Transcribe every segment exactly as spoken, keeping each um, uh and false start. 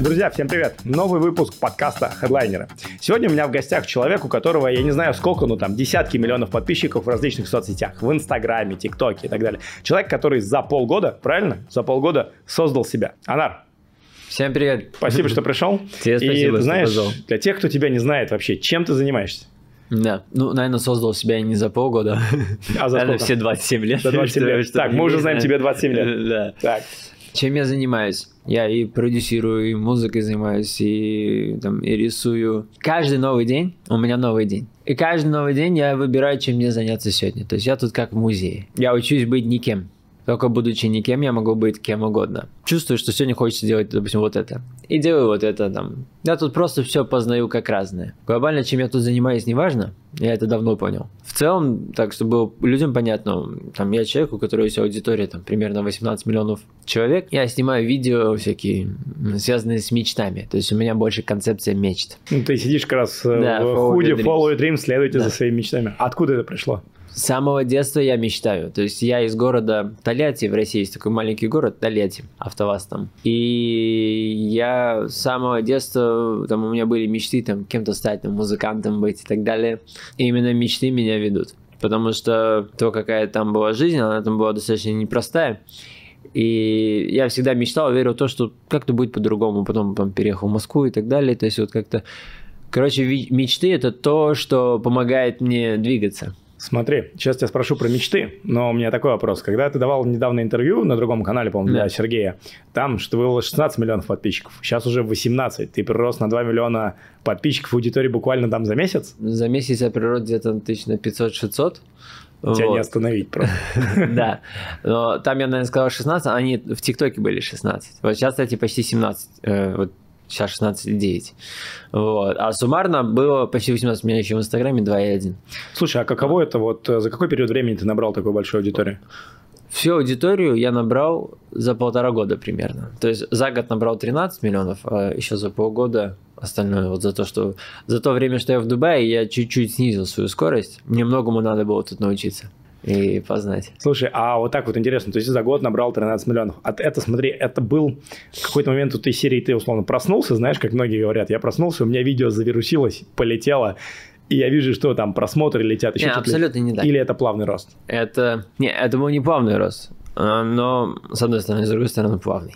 Друзья, всем привет! Новый выпуск подкаста «ХЕДЛАЙНЕРЫ». Сегодня у меня в гостях человек, у которого, я не знаю сколько, но там десятки миллионов подписчиков в различных соцсетях, в Инстаграме, ТикТоке и так далее. Человек, который за полгода, правильно, за полгода создал себя. Анар, всем привет! Спасибо, что пришел. Тебе спасибо, и, знаешь, что пришел. Для тех, кто тебя не знает вообще, чем ты занимаешься? Да, ну, наверное, создал себя не за полгода, а за наверное, все двадцать семь лет. За двадцать семь лет. Так, мы уже знаем, тебе двадцать семь лет. Да. Так. Чем я занимаюсь? Я и продюсирую, и музыкой занимаюсь, и, там, и рисую. Каждый новый день у меня новый день. И каждый новый день я выбираю, чем мне заняться сегодня. То есть я тут как в музее. Я учусь быть никем. Только будучи никем, я могу быть кем угодно. Чувствую, что сегодня хочется делать, допустим, вот это. И делаю вот это там. Я тут просто все познаю как разное. Глобально, чем я тут занимаюсь, не важно. Я это давно понял. В целом, так, чтобы людям понятно, там, я человек, у которого есть аудитория, там, примерно восемнадцать миллионов человек. Я снимаю видео всякие, связанные с мечтами. То есть у меня больше концепция мечт. Ну, ты сидишь как раз да, в худе, follow your dreams, следуйте да. за своими мечтами. Откуда это пришло? С самого детства я мечтаю. То есть я из города Тольятти, в России есть такой маленький город Тольятти, АвтоВАЗ там. И я с самого детства, там у меня были мечты, там кем-то стать, там музыкантом быть и так далее. И именно мечты меня ведут. Потому что то, какая там была жизнь, она там была достаточно непростая. И я всегда мечтал, верил в то, что как-то будет по-другому. Потом там, переехал в Москву и так далее. То есть вот как-то... Короче, мечты — это то, что помогает мне двигаться. Смотри, сейчас я спрошу про мечты, но у меня такой вопрос. Когда ты давал недавно интервью на другом канале, по-моему, для да. Сергея, там что было шестнадцать миллионов подписчиков, сейчас уже восемнадцать. Ты прирос на два миллиона подписчиков в аудитории буквально там за месяц? За месяц я прирос где-то тысяч на пятьсот-шестьсот. Тебя вот. Не остановить просто. Да. Но там я, наверное, сказал шестнадцать, они в ТикТоке были шестнадцать. Вот сейчас, кстати, почти семнадцать. Вот. Сейчас шестнадцать и девять. Вот. А суммарно было почти восемнадцать, у меня еще в Инстаграме два и один. Слушай, а каково это? Вот за какой период времени ты набрал такую большую аудиторию? Всю аудиторию я набрал за полтора года примерно. То есть за год набрал тринадцать миллионов, а еще за полгода остальное. Вот за то, что за то время, что я в Дубае, я чуть-чуть снизил свою скорость. Мне многому надо было тут научиться и познать. Слушай, а вот так вот интересно, то есть за год набрал тринадцать миллионов. От это, смотри, это был в какой-то момент у той серии, ты условно проснулся, знаешь, как многие говорят, я проснулся, у меня видео завирусилось, полетело, и я вижу, что там просмотры летят. Еще не, абсолютно ли... не так. Или это плавный рост? Это... Не, это был не плавный рост, но с одной стороны, с другой стороны плавный.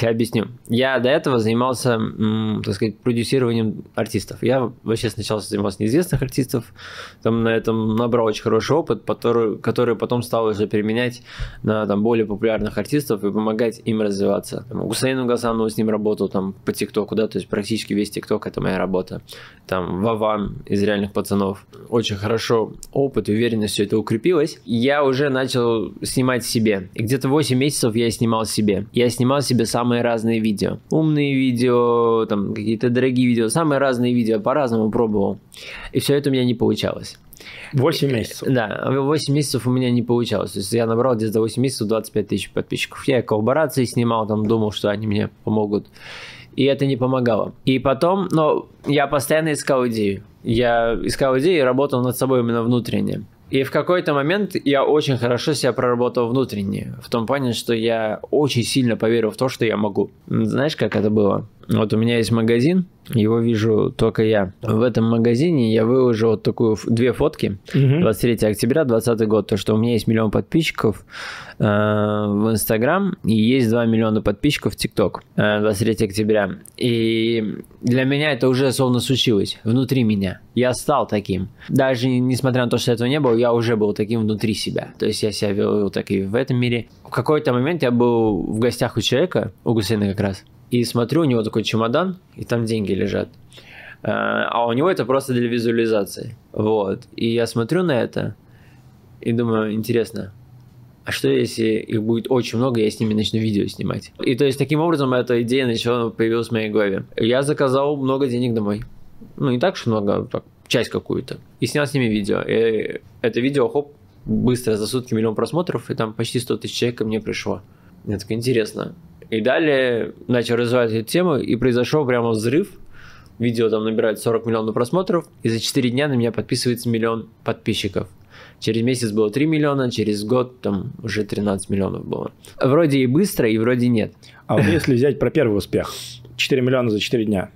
Я объясню. Я до этого занимался, так сказать, продюсированием артистов. Я вообще сначала занимался неизвестных артистов, там на этом набрал очень хороший опыт, который, который потом стал уже применять на там, более популярных артистов и помогать им развиваться. Там, Гусейну Газанову с ним работал там, по ТикТоку, да, то есть практически весь ТикТок это моя работа. Там Ваван из реальных пацанов. Очень хорошо опыт, уверенность, все это укрепилось. Я уже начал снимать себе. И где-то восемь месяцев я снимал себе. Я снимал себе самые разные видео. Умные видео, там какие-то дорогие видео, самые разные видео, по-разному пробовал. И все это у меня не получалось. восемь месяцев? Да, восемь месяцев у меня не получалось. То есть я набрал где-то за восемь месяцев двадцать пять тысяч подписчиков. Я коллаборации снимал, там думал, что они мне помогут. И это не помогало. И потом, но я постоянно искал идею. Я искал идею и работал над собой именно внутренне. И в какой-то момент я очень хорошо себя проработал внутренне, в том плане, что я очень сильно поверил в то, что я могу. Знаешь, как это было? Вот у меня есть магазин, его вижу только я. В этом магазине я выложил вот такую, две фотки, двадцать третьего октября двадцатый год, то, что у меня есть миллион подписчиков э, в Инстаграм и есть два миллиона подписчиков в ТикТок э, двадцать третьего октября. И для меня это уже словно случилось, внутри меня. Я стал таким. Даже несмотря на то, что этого не было, я уже был таким внутри себя. То есть я себя вел так и в этом мире. В какой-то момент я был в гостях у человека, у Гусейна как раз. И смотрю, у него такой чемодан, и там деньги лежат. А у него это просто для визуализации. Вот. И я смотрю на это и думаю, интересно, а что если их будет очень много, я с ними начну видео снимать? И то есть таким образом эта идея начала появилась в моей голове. Я заказал много денег домой. Ну, не так что много, так, часть какую-то. И снял с ними видео. И это видео, хоп, быстро за сутки миллион просмотров, и там почти сто тысяч человек ко мне пришло. Мне так интересно. И далее начал развивать эту тему, и произошел прямо взрыв. Видео там набирает сорок миллионов просмотров, и за четыре дня на меня подписывается миллион подписчиков. Через месяц было три миллиона, через год там уже тринадцать миллионов было. Вроде и быстро, и вроде нет. А вот если взять про первый успех, четыре миллиона за четыре дня.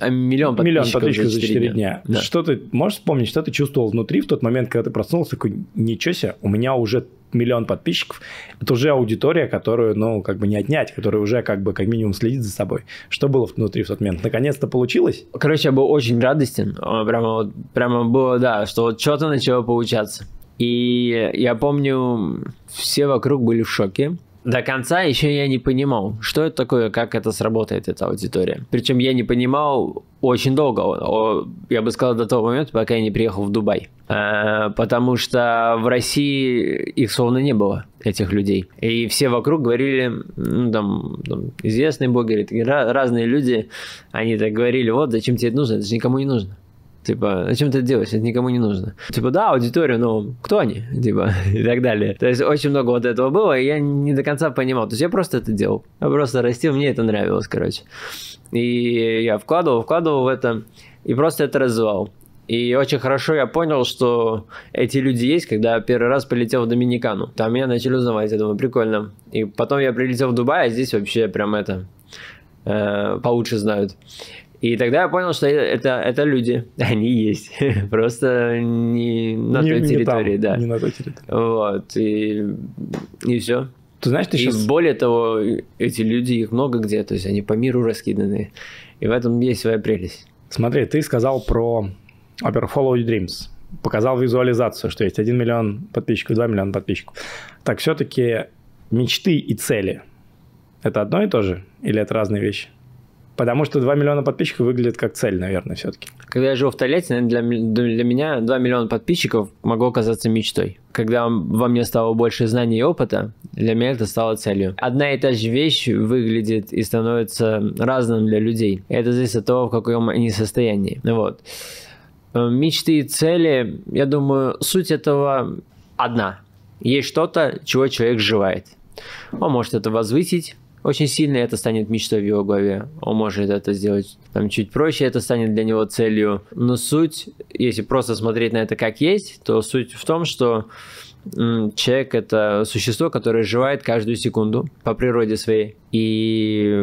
А миллион подписчиков, миллион подписчиков за четыре дня. Да. Что ты можешь вспомнить, что ты чувствовал внутри в тот момент, когда ты проснулся, такой, ничего себе, у меня уже миллион подписчиков. Это уже аудитория, которую, ну, как бы не отнять, которая уже как бы как минимум следит за собой. Что было внутри в тот момент? Наконец-то получилось? Короче, я был очень радостен. Прямо, прямо было, да, что вот что-то начало получаться. И я помню, все вокруг были в шоке. До конца еще я не понимал, что это такое, как это сработает, эта аудитория. Причем я не понимал очень долго, я бы сказал, до того момента, пока я не приехал в Дубай. Потому что в России их словно не было, этих людей. И все вокруг говорили, ну, там, там известные блогеры, разные люди, они так говорили, вот, зачем тебе это нужно, это же никому не нужно. Типа, зачем ты это делаешь? Это никому не нужно. Типа, да, аудитория, но кто они? Типа, и так далее. То есть, очень много вот этого было, и я не до конца понимал. То есть, я просто это делал. Я просто растил, мне это нравилось, короче. И я вкладывал, вкладывал в это, и просто это развивал. И очень хорошо я понял, что эти люди есть, когда первый раз полетел в Доминикану. Там меня начали узнавать, я думаю, прикольно. И потом я прилетел в Дубай, а здесь вообще прям это, э, получше знают. И тогда я понял, что это, это люди, они есть, просто не на не, той не территории, там, да. Не на той территории. Вот, и, и все. Ты знаешь, ты и сейчас... более того, эти люди, их много где, то есть они по миру раскиданы, и в этом есть своя прелесть. Смотри, ты сказал про, во-первых, Follow Your Dreams, показал визуализацию, что есть один миллион подписчиков, два миллиона подписчиков. Так все-таки мечты и цели, это одно и то же, или это разные вещи? Потому что два миллиона подписчиков выглядит как цель, наверное, все-таки. Когда я жил в Тольятти, для, для меня два миллиона подписчиков могло казаться мечтой. Когда во мне стало больше знаний и опыта, для меня это стало целью. Одна и та же вещь выглядит и становится разным для людей. Это зависит от того, в каком они состоянии. Вот. Мечты и цели, я думаю, суть этого одна. Есть что-то, чего человек желает. Он может это возвысить. Очень сильно это станет мечтой в его голове. Он может это сделать там чуть проще, это станет для него целью. Но суть, если просто смотреть на это как есть, то суть в том, что человек – это существо, которое живет каждую секунду по природе своей. И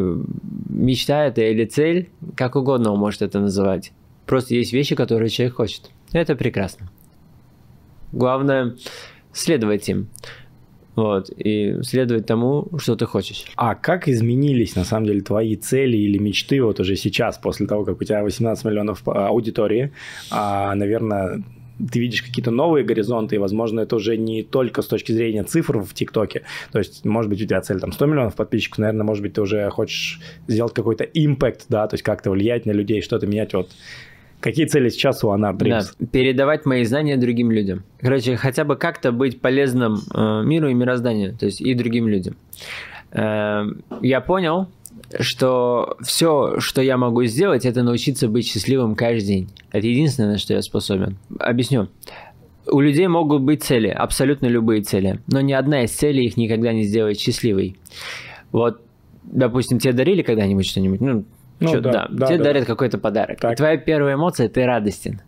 мечта это или цель, как угодно он может это называть. Просто есть вещи, которые человек хочет. Это прекрасно. Главное – следовать им. Вот, и следовать тому, что ты хочешь. А как изменились, на самом деле, твои цели или мечты вот уже сейчас, после того, как у тебя восемнадцать миллионов аудитории, а, наверное, ты видишь какие-то новые горизонты, и, возможно, это уже не только с точки зрения цифр в ТикТоке, то есть, может быть, у тебя цель там сто миллионов подписчиков, наверное, может быть, ты уже хочешь сделать какой-то импакт, да, то есть как-то влиять на людей, что-то менять, вот. Какие цели сейчас у Anar Dreams? Да, передавать мои знания другим людям. Короче, хотя бы как-то быть полезным э, миру и мирозданию, то есть и другим людям. Э, я понял, что все, что я могу сделать, это научиться быть счастливым каждый день. Это единственное, на что я способен. Объясню. У людей могут быть цели, абсолютно любые цели, но ни одна из целей их никогда не сделает счастливой. Вот, допустим, тебе дарили когда-нибудь что-нибудь, ну, Ну, Чё, да, да. Да, тебе да. дарят какой-то подарок. Так. И твоя первая эмоция, ты радостен.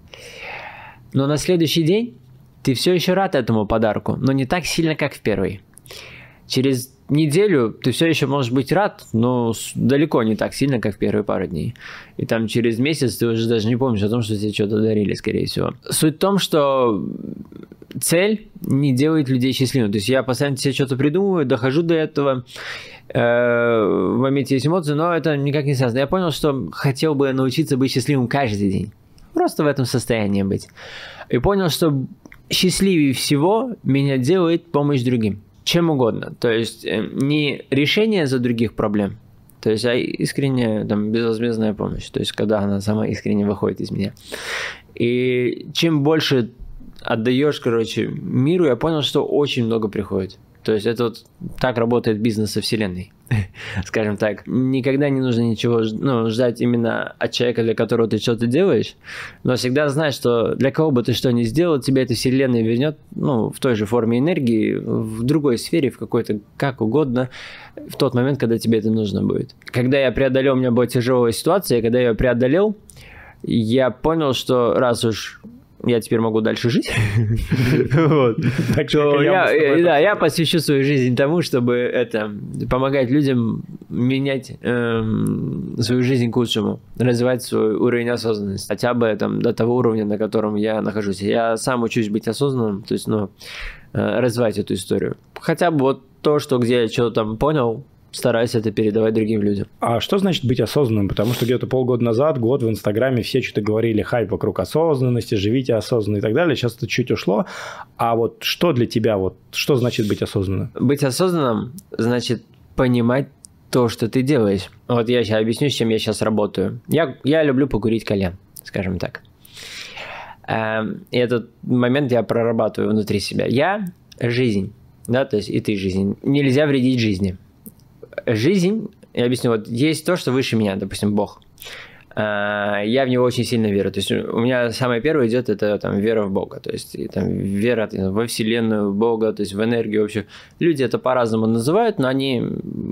Но на следующий день ты все еще рад этому подарку, но не так сильно, как в первый. Через неделю ты все еще можешь быть рад, но далеко не так сильно, как в первые пару дней. И там через месяц ты уже даже не помнишь о том, что тебе что-то дарили, скорее всего. Суть в том, что цель не делает людей счастливыми. То есть я постоянно себе что-то придумываю, дохожу до этого, в моменте есть эмоции, но это никак не связано. Я понял, что хотел бы научиться быть счастливым каждый день. Просто в этом состоянии быть. И понял, что счастливее всего меня делает помощь другим. Чем угодно. То есть не решение за других проблем, то есть, а искренняя, там, безвозмездная помощь. То есть, когда она сама искренне выходит из меня. И чем больше отдаешь, короче, миру, я понял, что очень много приходит. То есть, это вот так работает бизнес со вселенной, скажем так. Никогда не нужно ничего, ну, ждать именно от человека, для которого ты что-то делаешь, но всегда знай, что для кого бы ты что ни сделал, тебе эта вселенная вернет, ну, в той же форме энергии, в другой сфере, в какой-то, как угодно, в тот момент, когда тебе это нужно будет. Когда я преодолел, у меня была тяжелая ситуация, и когда я ее преодолел, я понял, что раз уж я теперь могу дальше жить. Я посвящу свою жизнь тому, чтобы это помогать людям менять свою жизнь к лучшему, развивать свой уровень осознанности, хотя бы там до того уровня, на котором я нахожусь. Я сам учусь быть осознанным, то есть, ну, развивать эту историю. Хотя бы вот то, что где я что-то там понял, стараюсь это передавать другим людям. А что значит быть осознанным? Потому что где-то полгода назад, год в Инстаграме все что-то говорили, хайп вокруг осознанности, живите осознанно и так далее. Сейчас это чуть ушло. А вот что для тебя, вот что значит быть осознанным? Быть осознанным значит понимать то, что ты делаешь. Вот я сейчас объясню, с чем я сейчас работаю. Я, я люблю покурить кальян, скажем так. И этот момент я прорабатываю внутри себя. Я – жизнь, да, то есть и ты – жизнь. Нельзя вредить жизни. Жизнь, я объясню, вот есть то, что выше меня, допустим, Бог. Я в него очень сильно верю. То есть у меня самое первое идет, это там вера в Бога. То есть там, вера во Вселенную, в Бога, то есть в энергию вообще. Люди это по-разному называют, но они,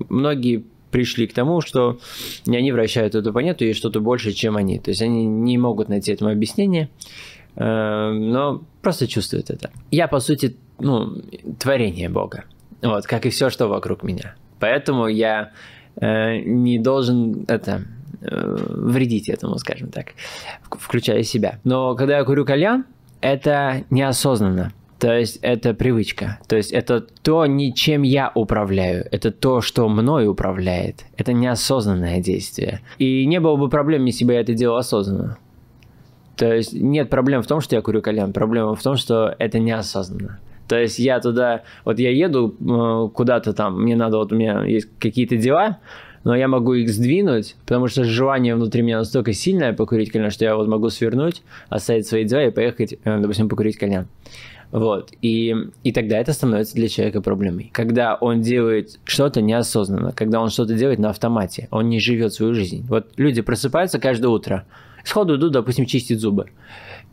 многие пришли к тому, что они вращают эту планету и что-то больше, чем они. То есть они не могут найти этому объяснение, но просто чувствуют это. Я, по сути, ну, творение Бога, вот, как и все, что вокруг меня. Поэтому я э, не должен это, э, вредить этому, скажем так, включая себя. Но когда я курю кальян, это неосознанно. То есть это привычка. То есть это то, ничем я управляю. Это то, что мной управляет. Это неосознанное действие. И не было бы проблем, если бы я это делал осознанно. То есть нет проблем в том, что я курю кальян. Проблема в том, что это неосознанно. То есть я туда, вот я еду куда-то там, мне надо, вот у меня есть какие-то дела, но я могу их сдвинуть, потому что желание внутри меня настолько сильное покурить кальян, что я вот могу свернуть, оставить свои дела и поехать, допустим, покурить кальян. Вот, и, и тогда это становится для человека проблемой. Когда он делает что-то неосознанно, когда он что-то делает на автомате, он не живет свою жизнь. Вот люди просыпаются каждое утро, сходу идут, допустим, чистить зубы.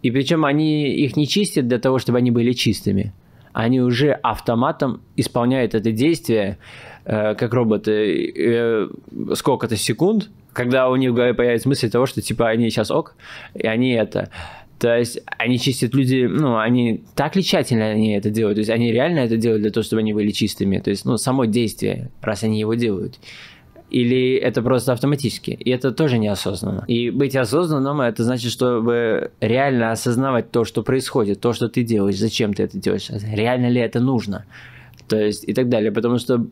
И причем они их не чистят для того, чтобы они были чистыми. Они уже автоматом исполняют это действие, э, как роботы, э, сколько-то секунд, когда у них в голове появится мысль того, что типа они сейчас ок, и они это. То есть они чистят люди, ну, они так ли тщательно они это делают, то есть они реально это делают для того, чтобы они были чистыми, то есть, ну, само действие, раз они его делают. Или это просто автоматически, и это тоже неосознанно. И быть осознанным, это значит, чтобы реально осознавать то, что происходит, то, что ты делаешь, зачем ты это делаешь, реально ли это нужно, то есть и так далее. Потому что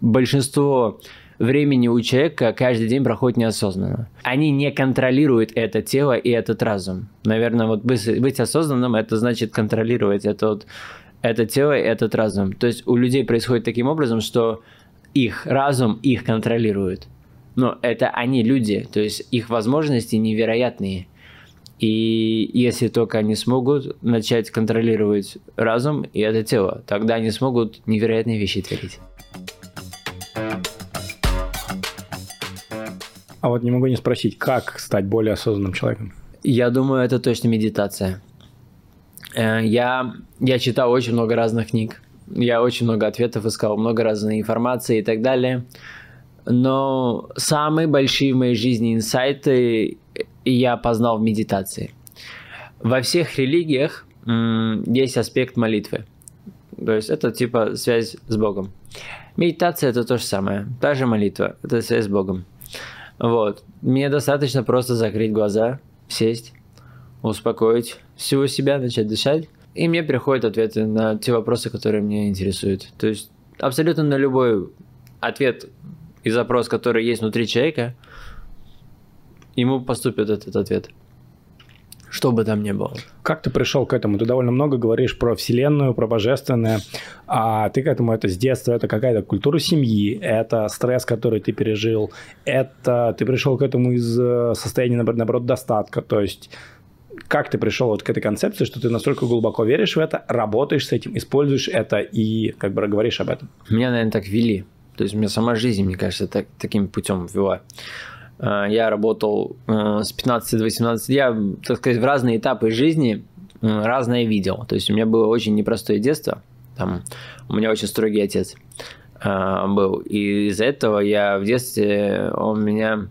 большинство времени у человека каждый день проходит неосознанно. Они не контролируют это тело и этот разум. Наверное, вот быть осознанным, это значит контролировать это, вот, это тело и этот разум. То есть у людей происходит таким образом, что их разум их контролирует. Но это они люди, то есть их возможности невероятные. И если только они смогут начать контролировать разум и это тело, тогда они смогут невероятные вещи творить. А вот не могу не спросить, как стать более осознанным человеком? Я думаю, это точно медитация. Я, я читал очень много разных книг. Я очень много ответов искал, много разной информации и так далее. Но самые большие в моей жизни инсайты я познал в медитации. Во всех религиях есть аспект молитвы. То есть это типа связь с Богом. Медитация – это то же самое. Та же молитва – это связь с Богом. Вот. Мне достаточно просто закрыть глаза, сесть, успокоить всего себя, начать дышать. И мне приходят ответы на те вопросы, которые меня интересуют. То есть абсолютно на любой ответ и запрос, который есть внутри человека, ему поступит этот ответ. Что бы там ни было. Как ты пришел к этому? Ты довольно много говоришь про Вселенную, про Божественное. А ты к этому, это с детства, это какая-то культура семьи, это стресс, который ты пережил, это ты пришел к этому из состояния, наоборот, достатка. То есть... Как ты пришел вот к этой концепции, что ты настолько глубоко веришь в это, работаешь с этим, используешь это и как бы говоришь об этом? Меня, наверное, так вели. То есть, у меня сама жизнь, мне кажется, так, таким путем вела. Я работал с пятнадцати до восемнадцати, я, так сказать, в разные этапы жизни разное видел. То есть, у меня было очень непростое детство. Там, у меня очень строгий отец был. И из-за этого я в детстве, он меня...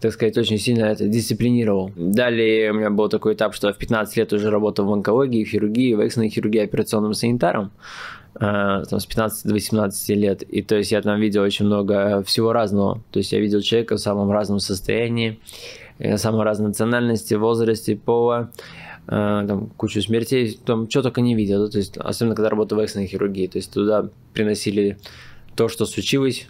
так сказать, очень сильно это дисциплинировал. Далее у меня был такой этап, что я в пятнадцать лет уже работал в онкологии, в хирургии, в экстренной хирургии операционным санитаром, э, там, с пятнадцати до восемнадцати лет. И то есть я там видел очень много всего разного. То есть я видел человека в самом разном состоянии, э, самой разной национальности, возрасте, пола, э, там, кучу смертей, там, что только не видел. Да? То есть, особенно, когда работал в экстренной хирургии. То есть туда приносили то, что случилось,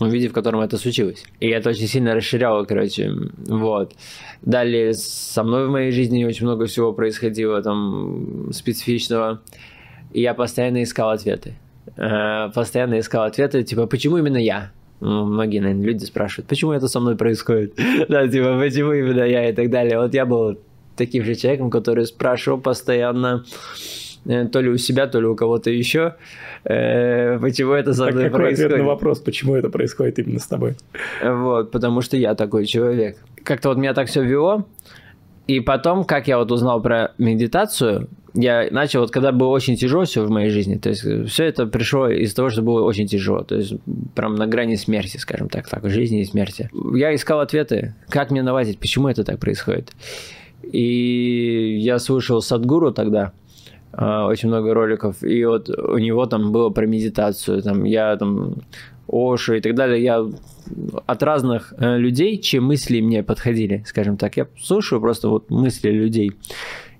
в виде, в котором это случилось. И это очень сильно расширяло, короче, вот. Далее со мной в моей жизни очень много всего происходило там специфичного. И я постоянно искал ответы. Постоянно искал ответы, типа, почему именно я? Ну, многие, наверное, люди спрашивают, почему это со мной происходит? Да, типа, почему именно я и так далее. Вот я был таким же человеком, который спрашивал постоянно, то ли у себя, то ли у кого-то еще, э, почему это со мной происходит. Какой ответ на вопрос, почему это происходит именно с тобой? Вот, потому что я такой человек. Как-то вот меня так все вело, и потом, как я вот узнал про медитацию, я начал, вот когда было очень тяжело все в моей жизни, то есть все это пришло из того, что было очень тяжело, то есть прям на грани смерти, скажем так, так, жизни и смерти. Я искал ответы, как мне наладить, почему это так происходит. И я слушал Садгуру тогда, очень много роликов, и вот у него там было про медитацию, там я там Ошо и так далее, я от разных людей, чьи мысли мне подходили, скажем так, я слушаю просто вот мысли людей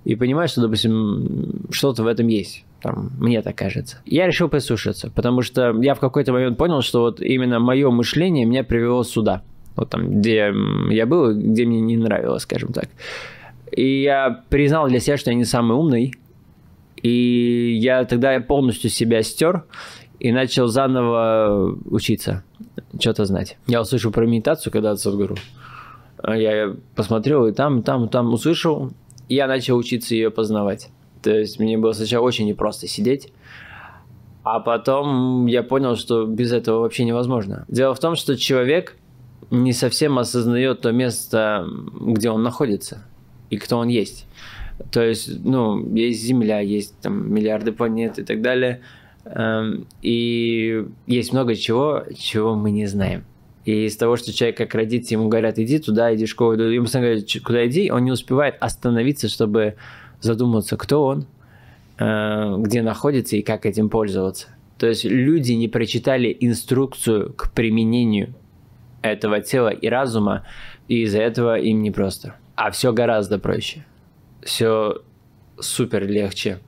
и понимаю, что, допустим, что-то в этом есть, там, мне так кажется. Я решил прислушаться, потому что я в какой-то момент понял, что вот именно мое мышление меня привело сюда, вот там, где я был, где мне не нравилось, скажем так. И я признал для себя, что я не самый умный. И я тогда полностью себя стер и начал заново учиться, что-то знать. Я услышал про медитацию когда-то Садгуру. Я посмотрел и там, и там, и там услышал. И я начал учиться ее познавать. То есть мне было сначала очень непросто сидеть. А потом я понял, что без этого вообще невозможно. Дело в том, что человек не совсем осознает то место, где он находится и кто он есть. То есть, ну, есть Земля, есть там миллиарды планет и так далее. И есть много чего, чего мы не знаем. И из того, что человек как родится, ему говорят, иди туда, иди в школу, ему постоянно говорят, куда иди, он не успевает остановиться, чтобы задуматься, кто он, где находится и как этим пользоваться. То есть люди не прочитали инструкцию к применению этого тела и разума, и из-за этого им непросто. А все гораздо проще. Все супер легче,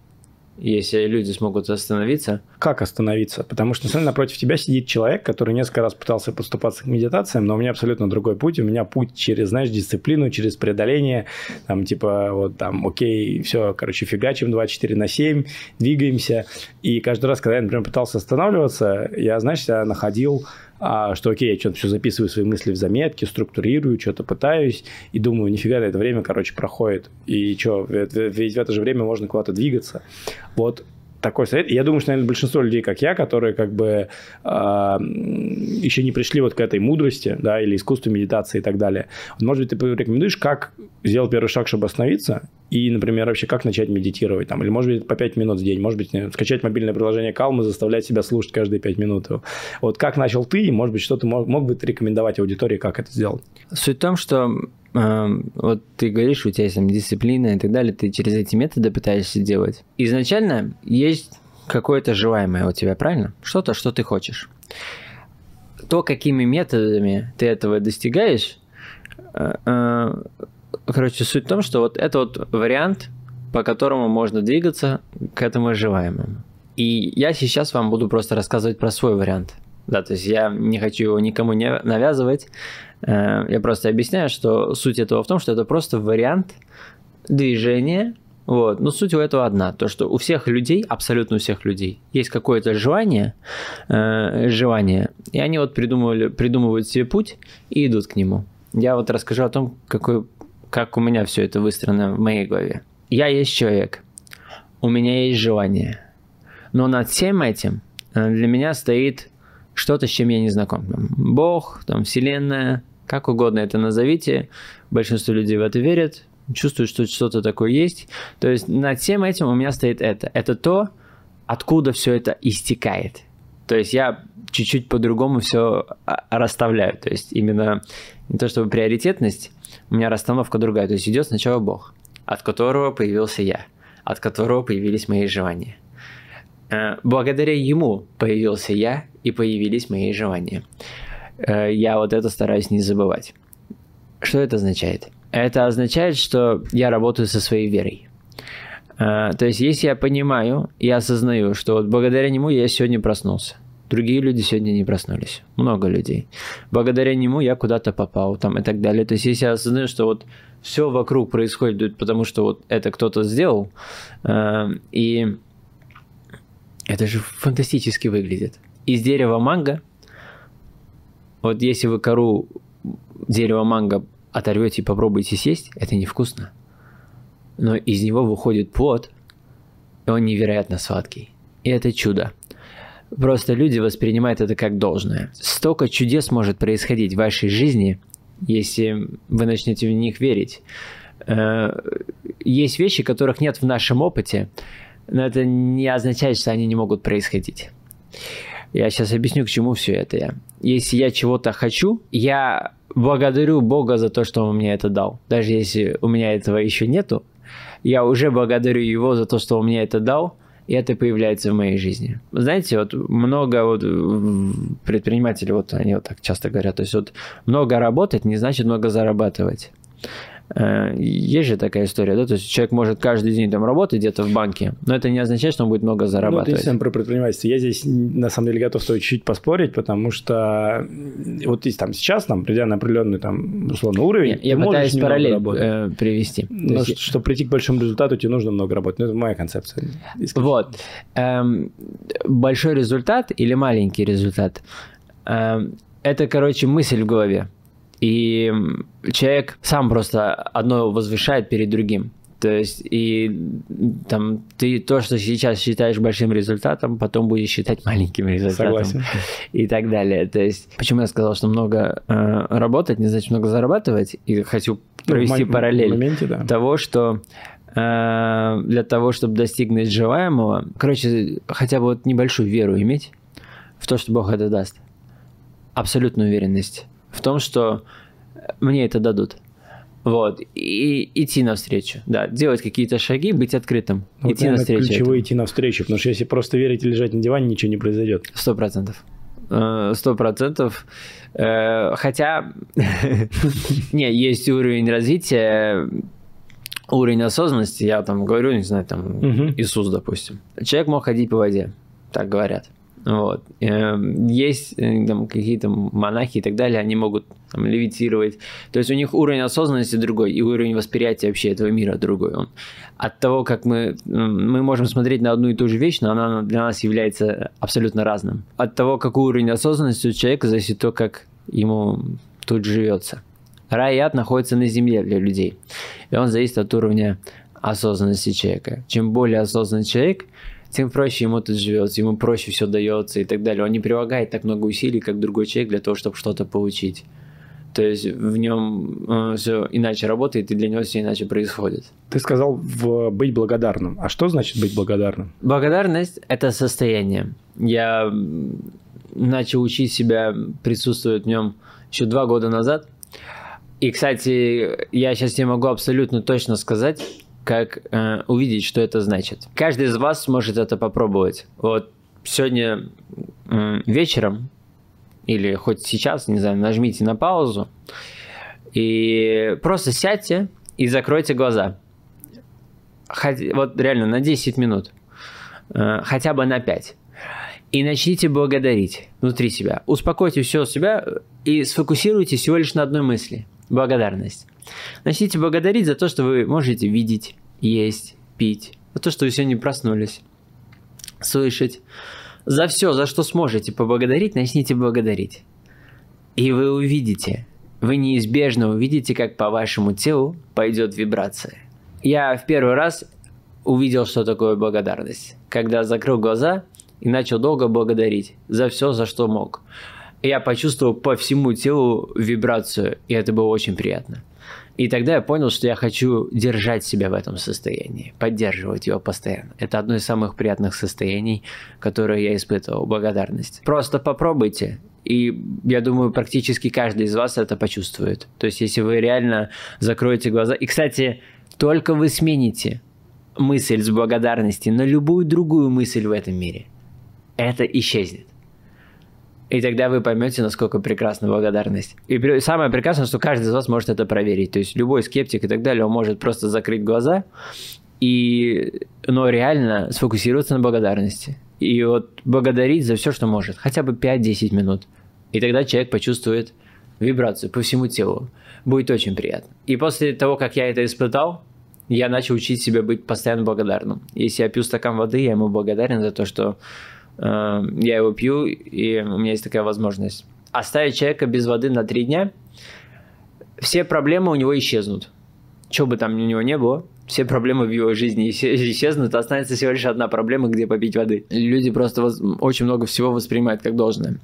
если люди смогут остановиться. Как остановиться? Потому что, наверное, напротив тебя сидит человек, который несколько раз пытался подступаться к медитациям, но у меня абсолютно другой путь. У меня путь через, знаешь, дисциплину, через преодоление. Там типа вот там, окей, все, короче, фигачим двадцать четыре на семь, двигаемся. И каждый раз, когда я, например, пытался останавливаться, я, знаешь, себя находил... А, что окей, я что-то все записываю свои мысли в заметки, структурирую, что-то пытаюсь, и думаю, нифига, это время, короче, проходит. И что, ведь в это же время можно куда-то двигаться. Вот такой совет. И я думаю, что, наверное, большинство людей, как я, которые как бы э, еще не пришли вот к этой мудрости, да, или искусству медитации и так далее. Может быть, ты рекомендуешь, как сделать первый шаг, чтобы остановиться? И, например, вообще, как начать медитировать, там, или, может быть, по пять минут в день, может быть, скачать мобильное приложение Calm и заставлять себя слушать каждые пять минут. Вот как начал ты, и, может быть, что ты мог, мог бы ты рекомендовать аудитории, как это сделать? Суть в том, что э, вот ты говоришь, у тебя есть там дисциплина и так далее, ты через эти методы пытаешься делать. Изначально есть какое-то желаемое у тебя, правильно? Что-то, что ты хочешь. То, какими методами ты этого достигаешь, э, э, короче, суть в том, что вот это вот вариант, по которому можно двигаться к этому желаемому. И я сейчас вам буду просто рассказывать про свой вариант. Да, то есть я не хочу его никому не навязывать. Я просто объясняю, что суть этого в том, что это просто вариант движения. Вот. Но суть у этого одна. То, что у всех людей, абсолютно у всех людей, есть какое-то желание, желание, и они вот придумывали, придумывают себе путь и идут к нему. Я вот расскажу о том, какой... как у меня все это выстроено в моей голове. Я есть человек, у меня есть желание, но над всем этим для меня стоит что-то, с чем я не знаком. Там Бог, там Вселенная, как угодно это назовите, большинство людей в это верят, чувствуют, что что-то такое есть. То есть над всем этим у меня стоит это. Это то, откуда все это истекает. То есть я чуть-чуть по-другому все расставляю. То есть именно не то чтобы приоритетность, у меня расстановка другая. То есть идет сначала Бог, от которого появился я, от которого появились мои желания. Благодаря ему появился я и появились мои желания. Я вот это стараюсь не забывать. Что это означает? Это означает, что я работаю со своей верой. То есть, если я понимаю и осознаю, что вот благодаря нему я сегодня проснулся. Другие люди сегодня не проснулись. Много людей. Благодаря нему я куда-то попал там, и так далее. То есть, если я осознаю, что вот все вокруг происходит, потому что вот это кто-то сделал, и это же фантастически выглядит. Из дерева манго, вот если вы кору дерева манго оторвете и попробуете съесть, это невкусно. Но из него выходит плод, и он невероятно сладкий. И это чудо. Просто люди воспринимают это как должное. Столько чудес может происходить в вашей жизни, если вы начнете в них верить. Есть вещи, которых нет в нашем опыте, но это не означает, что они не могут происходить. Я сейчас объясню, к чему все это. Если я чего-то хочу, я благодарю Бога за то, что Он мне это дал. Даже если у меня этого еще нету, я уже благодарю Его за то, что Он мне это дал, и это появляется в моей жизни. Знаете, вот много вот предпринимателей, вот они вот так часто говорят, то есть вот много работать не значит много зарабатывать. Есть же такая история, да, то есть человек может каждый день там работать где-то в банке, но это не означает, что он будет много зарабатывать. Ну, это действительно про предпринимательство. Я здесь, на самом деле, готов с тобой чуть-чуть поспорить, потому что вот если, там сейчас, там, придя на определенный, там, условно, уровень, Нет, я пытаюсь параллель э, привести. Но, есть... чтобы прийти к большому результату, тебе нужно много работать. Ну, это моя концепция. Вот. Эм, большой результат или маленький результат эм, это, короче, мысль в голове. И человек сам просто одно возвышает перед другим. То есть, и там ты то, что сейчас считаешь большим результатом, потом будешь считать маленьким результатом. Согласен. И так далее. То есть, почему я сказал, что много э, работать, не значит много зарабатывать? И хочу провести ну, параллель моменте, да. того, что э, для того, чтобы достигнуть желаемого, короче, хотя бы вот небольшую веру иметь в то, что Бог это даст. Абсолютную уверенность в том, что мне это дадут. Вот. И идти навстречу. Да, делать какие-то шаги, быть открытым. Вот идти навстречу. Ключевое идти навстречу, потому что если просто верить и лежать на диване, ничего не произойдет. Сто процентов. Сто процентов. Хотя, не, есть уровень развития, уровень осознанности, я там говорю, не знаю, там Иисус, допустим. Человек мог ходить по воде, так говорят. Вот. Есть там какие-то монахи и так далее, они могут там левитировать. То есть у них уровень осознанности другой, и уровень восприятия вообще этого мира другой. Он от того, как мы, мы можем смотреть на одну и ту же вещь, но она для нас является абсолютно разным. От того, какой уровень осознанности у человека, зависит то, как ему тут живется. Рай и ад находятся на земле для людей, и он зависит от уровня осознанности человека. Чем более осознанный человек, тем проще ему тут живется, ему проще все дается и так далее. Он не прилагает так много усилий, как другой человек, для того, чтобы что-то получить. То есть в нем все иначе работает, и для него все иначе происходит. Ты сказал в быть благодарным. А что значит быть благодарным? Благодарность – это состояние. Я начал учить себя присутствовать в нем еще два года назад. И, кстати, я сейчас не могу абсолютно точно сказать, как э, увидеть, что это значит. Каждый из вас может это попробовать. Вот сегодня э, вечером, или хоть сейчас, не знаю, нажмите на паузу, и просто сядьте и закройте глаза. Хоть, вот реально на десять минут, э, хотя бы на пять. И начните благодарить внутри себя. Успокойте все себя и сфокусируйте всего лишь на одной мысли. Благодарность. Начните благодарить за то, что вы можете видеть, есть, пить, за то, что вы сегодня проснулись, слышать. За все, за что сможете поблагодарить, начните благодарить. И вы увидите, вы неизбежно увидите, как по вашему телу пойдет вибрация. Я в первый раз увидел, что такое благодарность, когда закрыл глаза и начал долго благодарить за все, за что мог. Я почувствовал по всему телу вибрацию, и это было очень приятно. И тогда я понял, что я хочу держать себя в этом состоянии, поддерживать его постоянно. Это одно из самых приятных состояний, которые я испытывал, благодарность. Просто попробуйте. И я думаю, практически каждый из вас это почувствует. То есть, если вы реально закроете глаза... И, кстати, только вы смените мысль с благодарности на любую другую мысль в этом мире, это исчезнет. И тогда вы поймете, насколько прекрасна благодарность. И самое прекрасное, что каждый из вас может это проверить. То есть, любой скептик и так далее, он может просто закрыть глаза, и... но реально сфокусироваться на благодарности. И вот благодарить за все, что может. Хотя бы пять-десять минут. И тогда человек почувствует вибрацию по всему телу. Будет очень приятно. И после того, как я это испытал, я начал учить себя быть постоянно благодарным. Если я пью стакан воды, я ему благодарен за то, что э, я его пью, и у меня есть такая возможность. Оставить человека без воды на три дня, все проблемы у него исчезнут. Что бы там у него ни было, все проблемы в его жизни исчезнут, останется всего лишь одна проблема, где попить воды. Люди просто воз... очень много всего воспринимают как должное.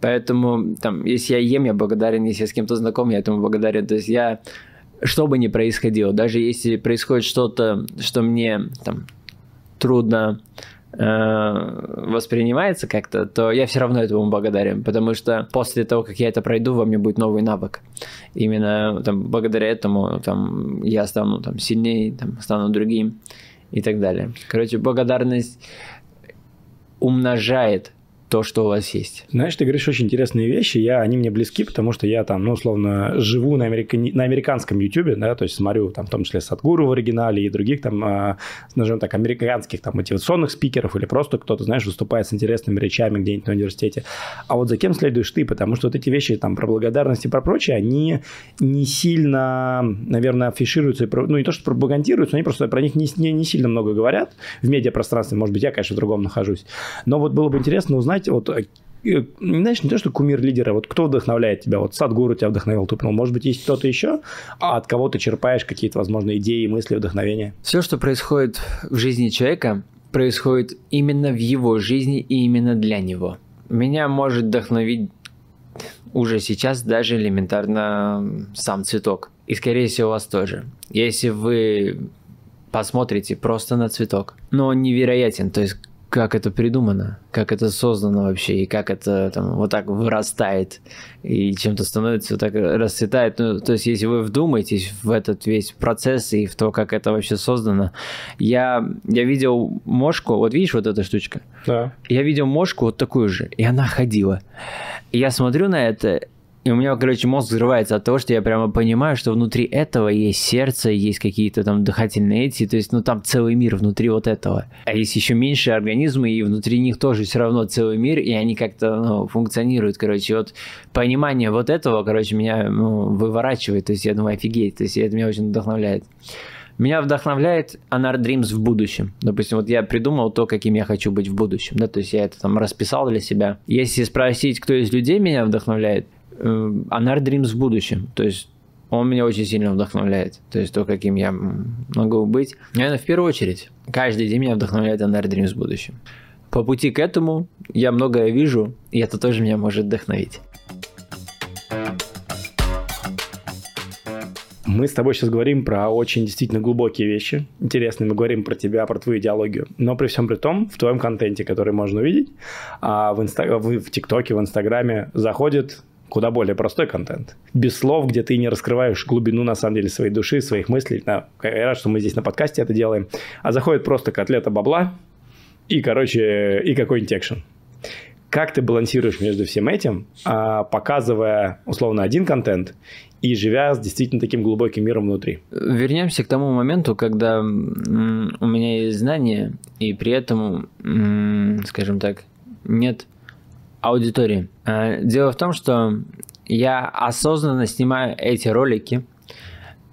Поэтому, там, если я ем, я благодарен, если я с кем-то знаком, я этому благодарен. То есть я, что бы ни происходило, даже если происходит что-то, что мне там, трудно э, воспринимается как-то, то я все равно этому благодарен, потому что после того, как я это пройду, во мне будет новый навык. Именно там, благодаря этому там, я стану там, сильнее, там, стану другим и так далее. Короче, благодарность умножает то, что у вас есть. Знаешь, ты говоришь очень интересные вещи, я, они мне близки, потому что я там, ну, условно, живу на, америка... на американском ютубе, да, то есть смотрю там в том числе Садгуру в оригинале и других там, скажем так, американских там мотивационных спикеров или просто кто-то, знаешь, выступает с интересными речами где-нибудь на университете. А вот за кем следуешь ты? Потому что вот эти вещи там про благодарность и про прочее, они не сильно, наверное, афишируются, и про... ну, не то, что пропагандируются, они просто про них не, не, не сильно много говорят в медиапространстве, может быть, я, конечно, в другом нахожусь. Но вот было бы интересно узнать, вот, знаешь, не то, что кумир лидера, вот кто вдохновляет тебя, вот Садгуру тебя вдохновил, тупнул, может быть, есть кто-то еще, а от кого ты черпаешь какие-то, возможно, идеи, мысли, вдохновения? Все, что происходит в жизни человека, происходит именно в его жизни и именно для него. Меня может вдохновить уже сейчас даже элементарно сам цветок, и, скорее всего, вас тоже. Если вы посмотрите просто на цветок, но он невероятен, то есть как это придумано, как это создано вообще, и как это там вот так вырастает, и чем-то становится, вот так расцветает. Ну, то есть, если вы вдумаетесь в этот весь процесс и в то, как это вообще создано. Я, я видел мошку, вот видишь вот эта штучка? Да. Я видел мошку вот такую же, и она ходила. И я смотрю на это, и у меня, короче, мозг взрывается от того, что я прямо понимаю, что внутри этого есть сердце, есть какие-то там дыхательные эти, то есть, ну, там целый мир внутри вот этого. А есть еще меньшие организмы, и внутри них тоже все равно целый мир, и они как-то, ну, функционируют, короче. Вот понимание вот этого, короче, меня, ну, выворачивает, то есть, я думаю, офигеть, то есть, это меня очень вдохновляет. Меня вдохновляет Anar Dreams в будущем. Допустим, вот я придумал то, каким я хочу быть в будущем, да, то есть, я это там расписал для себя. Если спросить, кто из людей меня вдохновляет, Anar Dreams в будущем, то есть он меня очень сильно вдохновляет, то есть то, каким я могу быть. Наверное, в первую очередь, каждый день меня вдохновляет Anar Dreams в будущем. По пути к этому я многое вижу, и это тоже меня может вдохновить. Мы с тобой сейчас говорим про очень действительно глубокие вещи. Интересно, мы говорим про тебя, про твою идеологию. Но при всем при том, в твоем контенте, который можно увидеть, в ТикТоке, в Инстаграме заходит куда более простой контент. Без слов, где ты не раскрываешь глубину, на самом деле, своей души, своих мыслей. Я рад, что мы здесь на подкасте это делаем. А заходит просто котлета бабла и, короче, и какой-нибудь экшен. Как ты балансируешь между всем этим, показывая, условно, один контент и живя с действительно таким глубоким миром внутри? Вернемся к тому моменту, когда у меня есть знания, и при этом, скажем так, нет аудитории. Дело в том, что я осознанно снимаю эти ролики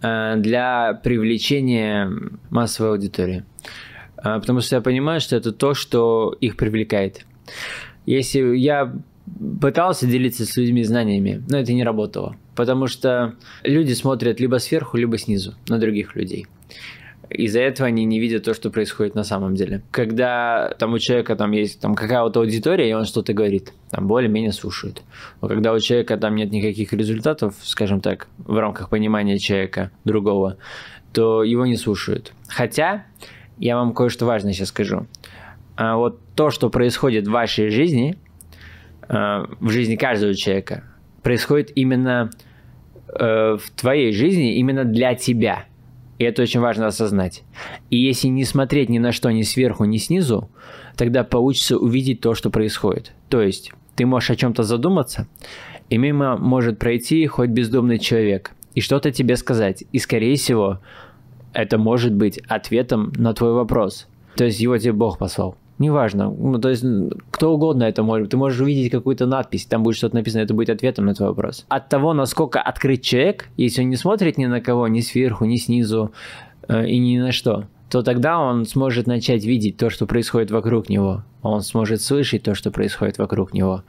для привлечения массовой аудитории, потому что я понимаю, что это то, что их привлекает. Если я пытался делиться с людьми знаниями, но это не работало, потому что люди смотрят либо сверху, либо снизу на других людей. Из-за этого они не видят то, что происходит на самом деле. Когда там у человека там есть там какая-то аудитория, и он что-то говорит, там более-менее слушают. Но когда у человека там нет никаких результатов, скажем так, в рамках понимания человека другого, то его не слушают. Хотя, я вам кое-что важное сейчас скажу. А вот то, что происходит в вашей жизни, в жизни каждого человека, происходит именно в твоей жизни, именно для тебя. И это очень важно осознать. И если не смотреть ни на что, ни сверху, ни снизу, тогда получится увидеть то, что происходит. То есть ты можешь о чем-то задуматься, и мимо может пройти хоть бездумный человек и что-то тебе сказать. И, скорее всего, это может быть ответом на твой вопрос. То есть его тебе Бог послал. Неважно. Ну, то есть кто угодно это может. Ты можешь увидеть какую-то надпись, там будет что-то написано, это будет ответом на твой вопрос. От того, насколько открыт человек, если он не смотрит ни на кого, ни сверху, ни снизу э, и ни на что, то тогда он сможет начать видеть то, что происходит вокруг него. Он сможет слышать то, что происходит вокруг него.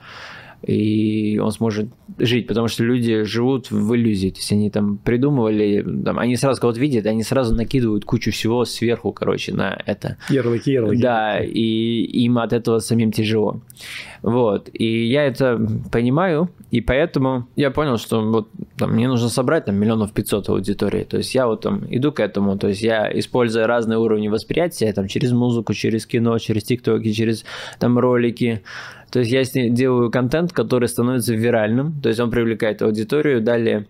И он сможет жить, потому что люди живут в иллюзии. То есть они там придумывали, там, они сразу кого-то видят, они сразу накидывают кучу всего сверху, короче, на это. Ярлыки, ярлыки. Да, и им от этого самим тяжело. Вот, и я это понимаю, и поэтому я понял, что вот там, мне нужно собрать там миллионов пятьсот аудитории. То есть я вот там иду к этому, то есть я, используя разные уровни восприятия, там через музыку, через кино, через тиктоки, через там ролики. То есть я с ним делаю контент, который становится виральным, то есть он привлекает аудиторию, далее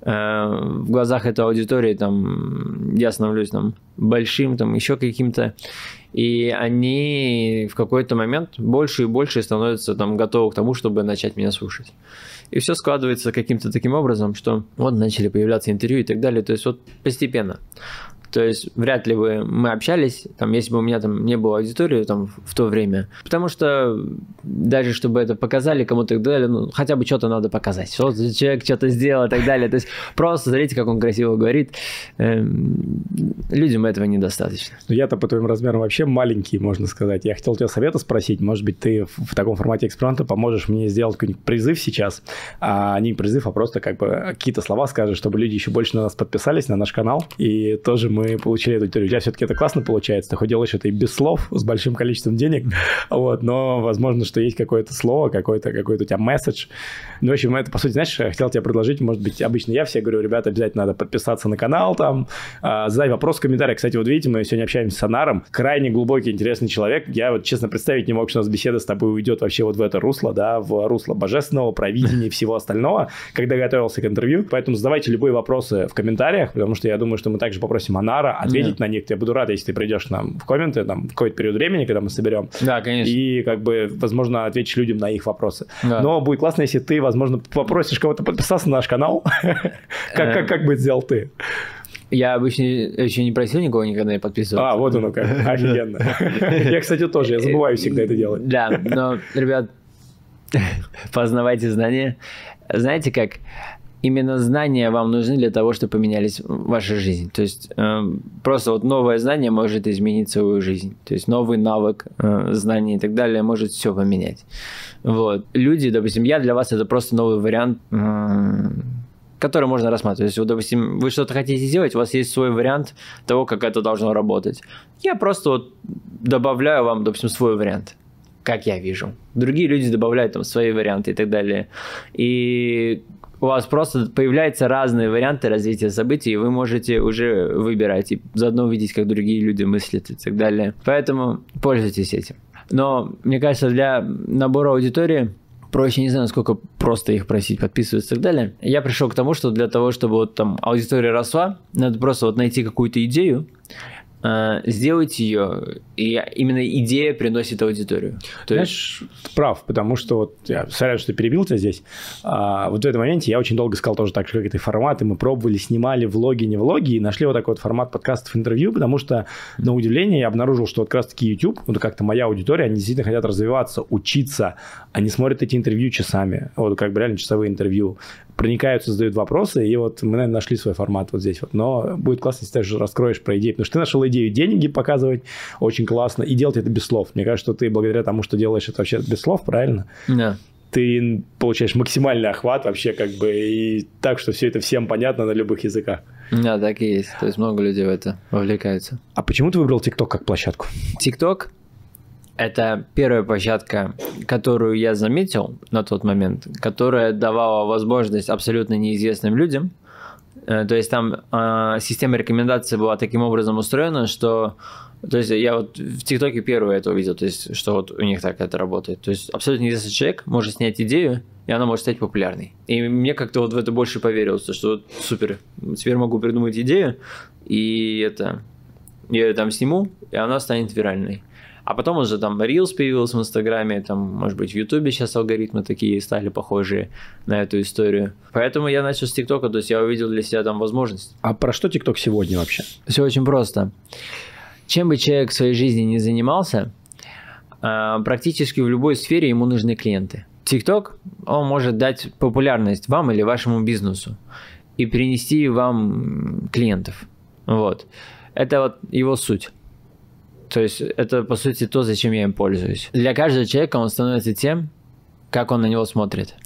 э, в глазах этой аудитории там, я становлюсь там, большим, там, еще каким-то, и они в какой-то момент больше и больше становятся там, готовы к тому, чтобы начать меня слушать. И все складывается каким-то таким образом, что вот начали появляться интервью и так далее, то есть вот постепенно. То есть вряд ли бы мы общались, там, если бы у меня там не было аудитории там, в то время. Потому что даже чтобы это показали кому-то и так далее, ну, хотя бы что-то надо показать. Что человек что-то сделал и так далее. То есть просто смотрите, как он красиво говорит. Эм, людям этого недостаточно. Я-то по твоим размерам вообще маленький, можно сказать. Я хотел тебя совета спросить. Может быть, ты в, в таком формате эксперимента поможешь мне сделать какой-нибудь призыв сейчас. А не призыв, а просто как бы какие-то слова скажешь, чтобы люди еще больше на нас подписались, на наш канал. И тоже мы Мы получили эту теорию. У тебя все-таки это классно получается. Ты хоть делаешь это и без слов, с большим количеством денег. Вот, но возможно, что есть какое-то слово, какой-то какой-то у тебя месседж. Ну, в общем, это, по сути, знаешь, я хотел тебе предложить. Может быть, обычно я все говорю, ребята, обязательно надо подписаться на канал, там, э, задать вопрос в комментариях. Кстати, вот видите, мы сегодня общаемся с Анаром. Крайне глубокий, интересный человек. Я вот, честно, представить не мог, что у нас беседа с тобой уйдет вообще вот в это русло, да, в русло божественного, провидения и всего остального, когда готовился к интервью. Поэтому задавайте любые вопросы в комментариях, потому что я думаю, что мы также попросим Анара ответить Нет. на них. Я буду рад, если ты придешь к нам в комменты там, в какой-то период времени, когда мы соберем. Да, конечно. И, как бы, возможно, ответишь людям на их вопросы. Да. Но будет классно, если ты, возможно, попросишь кого-то подписаться на наш канал. Как бы сделал ты? Я обычно еще не просил никого никогда не подписываться. А, вот оно как. Офигенно. Я, кстати, тоже. Я забываю всегда это делать. Да, но, ребят, познавайте знания. Знаете, как... Именно знания вам нужны для того, чтобы поменялись ваша жизнь. То есть э, просто вот новое знание может изменить свою жизнь. То есть новый навык, э, знание и так далее может все поменять. Вот. Люди, допустим, я для вас это просто новый вариант, э, который можно рассматривать. То есть, вот, допустим, вы что-то хотите сделать, у вас есть свой вариант того, как это должно работать. Я просто вот добавляю вам, допустим, свой вариант. Как я вижу. Другие люди добавляют там свои варианты и так далее. И у вас просто появляются разные варианты развития событий, и вы можете уже выбирать и заодно увидеть, как другие люди мыслят и так далее. Поэтому пользуйтесь этим. Но, мне кажется, для набора аудитории проще, не знаю, насколько просто их просить подписываться и так далее. Я пришел к тому, что для того, чтобы вот там аудитория росла, надо просто вот найти какую-то идею, сделать ее, и именно идея приносит аудиторию. То Знаешь, есть... прав, потому что вот я сорян, что перебил тебя здесь. А, вот в этом моменте я очень долго искал тоже так же, как это форматы. Мы пробовали, снимали влоги, не влоги, и нашли вот такой вот формат подкастов, интервью, потому что, на удивление, я обнаружил, что вот как раз таки YouTube, вот как-то моя аудитория, они действительно хотят развиваться, учиться. Они смотрят эти интервью часами. Вот как бы реально часовые интервью. Проникаются, задают вопросы, и вот мы, наверное, нашли свой формат вот здесь вот. Но будет классно, если ты же раскроешь про идеи, потому что ты нашел идею. Деньги показывать очень классно и делать это без слов. Мне кажется, что ты благодаря тому, что делаешь это вообще без слов, правильно? Да. ты получаешь максимальный охват вообще как бы, и так, что все это всем понятно на любых языках. Да, так и есть. То есть много людей в это вовлекаются. А почему ты выбрал ТикТок как площадку? ТикТок – это первая площадка, которую я заметил на тот момент, которая давала возможность абсолютно неизвестным людям. То есть там э, система рекомендаций была таким образом устроена, что... То есть я вот в ТикТоке первый это увидел, то есть что вот у них так это работает. То есть абсолютно неизвестный человек может снять идею, и она может стать популярной. И мне как-то вот в это больше поверилось, что вот, супер, теперь могу придумать идею, и это... Я ее там сниму, и она станет виральной. А потом уже там Reels появился в Инстаграме, там, может быть, в Ютубе сейчас алгоритмы такие стали похожие на эту историю. Поэтому я начал с ТикТока, то есть я увидел для себя там возможность. А про что ТикТок сегодня вообще? Все очень просто. Чем бы человек в своей жизни не занимался, практически в любой сфере ему нужны клиенты. ТикТок, он может дать популярность вам или вашему бизнесу и принести вам клиентов. Вот. Это вот его суть. То есть это, по сути, то, зачем я им пользуюсь. Для каждого человека он становится тем, как он на него смотрит.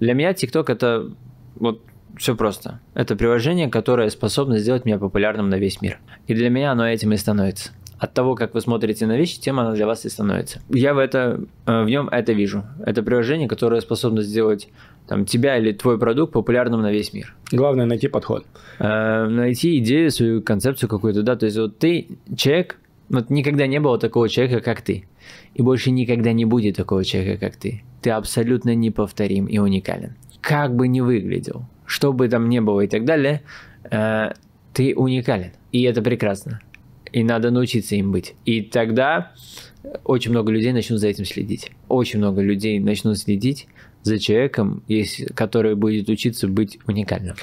Для меня ТикТок – это вот все просто. Это приложение, которое способно сделать меня популярным на весь мир. И для меня оно этим и становится. От того, как вы смотрите на вещи, тем оно для вас и становится. Я в, это, в нем это вижу. Это приложение, которое способно сделать там, тебя или твой продукт популярным на весь мир. Главное – найти подход. Э, найти идею, свою концепцию какую-то. Да? То есть вот ты человек… Вот никогда не было такого человека, как ты. И больше никогда не будет такого человека, как ты. Ты абсолютно неповторим и уникален. Как бы ни выглядел, что бы там ни было и так далее, э, ты уникален. И это прекрасно. И надо научиться им быть. И тогда очень много людей начнут за этим следить. Очень много людей начнут следить за человеком, который будет учиться быть уникальным.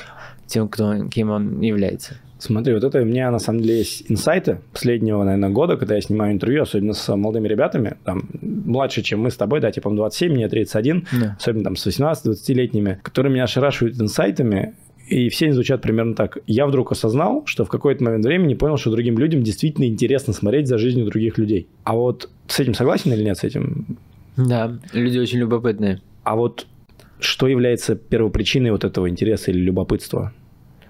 Тем, кто, кем он является. Смотри, вот это у меня на самом деле есть инсайты последнего, наверное, года, когда я снимаю интервью, особенно с молодыми ребятами, там, младше, чем мы с тобой, да, типа двадцать семь, мне тридцать один, да. Особенно там с восемнадцати-двадцатилетними, которые меня ошарашивают инсайтами, и все они звучат примерно так. Я вдруг осознал, что в какой-то момент времени понял, что другим людям действительно интересно смотреть за жизнью других людей. А вот с этим согласен или нет с этим? Да, люди очень любопытные. А вот что является первопричиной вот этого интереса или любопытства?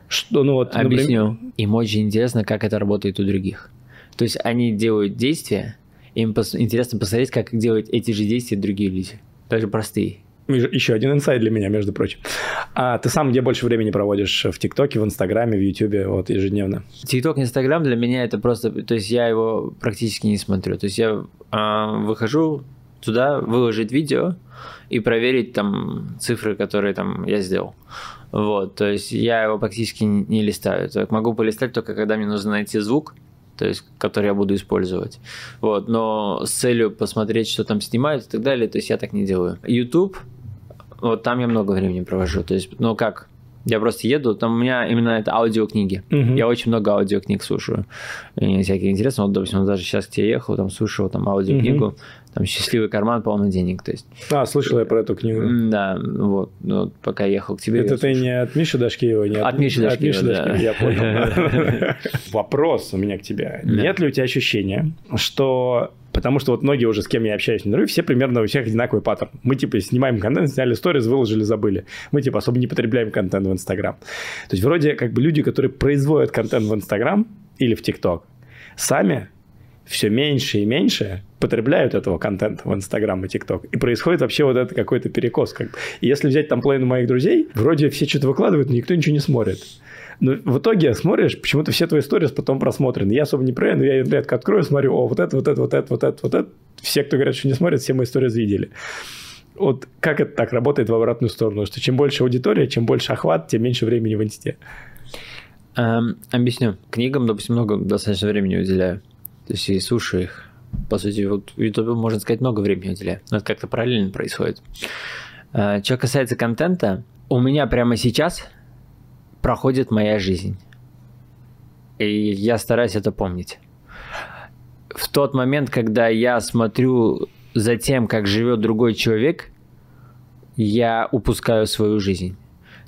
Что, ну вот, объясню. Например... Им очень интересно, как это работает у других. То есть они делают действия, им пос... интересно посмотреть, как делают эти же действия другие люди, даже простые. Еще один инсайт для меня, между прочим. А ты сам где больше времени проводишь? В ТикТоке, в Инстаграме, в Ютубе, вот ежедневно? ТикТок, Инстаграм для меня это просто... То есть я его практически не смотрю. То есть я э, выхожу туда, выложить видео и проверить там цифры, которые там я сделал. Вот, то есть я его практически не листаю. Так, могу полистать только, когда мне нужно найти звук, то есть, который я буду использовать. Вот, но с целью посмотреть, что там снимают и так далее, то есть я так не делаю. YouTube, вот там я много времени провожу. То есть, ну как, я просто еду, там у меня именно это аудиокниги. Uh-huh. Я очень много аудиокниг слушаю. Мне всякие интересные. Вот, допустим, даже сейчас, где я ехал, там слушал там, аудиокнигу. Uh-huh. Там «Счастливый карман, полный денег». То есть, а, слышал я про эту книгу. Да, вот, вот пока ехал к тебе. Это ты слушал. Не от Миши Дашкиева? Не от, от Миши Дашкиева, да. Дашкиева, я понял. Вопрос у меня к тебе. Да. Нет ли у тебя ощущения, что... Потому что вот многие уже, с кем я общаюсь на интервью, все примерно у всех одинаковый паттерн. Мы типа снимаем контент, сняли сториз, выложили, забыли. Мы типа особо не потребляем контент в Инстаграм. То есть вроде как бы люди, которые производят контент в Инстаграм или в ТикТок, сами... все меньше и меньше потребляют этого контента в Инстаграм и ТикТок. И происходит вообще вот этот какой-то перекос. Как бы. И если взять там половину моих друзей, вроде все что-то выкладывают, но никто ничего не смотрит. Но в итоге смотришь, почему-то все твои сторис потом просмотрены. Я особо не проверяю, но я редко открою, смотрю, о, вот это, вот это, вот это, вот это, вот это. Все, кто говорят, что не смотрят, все мои сторис видели. Вот как это так работает в обратную сторону? Что чем больше аудитория, чем больше охват, тем меньше времени в инсте. Эм, объясню. Книгам, допустим, много достаточно времени уделяю. То есть и слушаю их. По сути, вот Ютубу, можно сказать, много времени уделяю. Но это как-то параллельно происходит. Что касается контента, у меня прямо сейчас проходит моя жизнь. И я стараюсь это помнить. В тот момент, когда я смотрю за тем, как живет другой человек, я упускаю свою жизнь.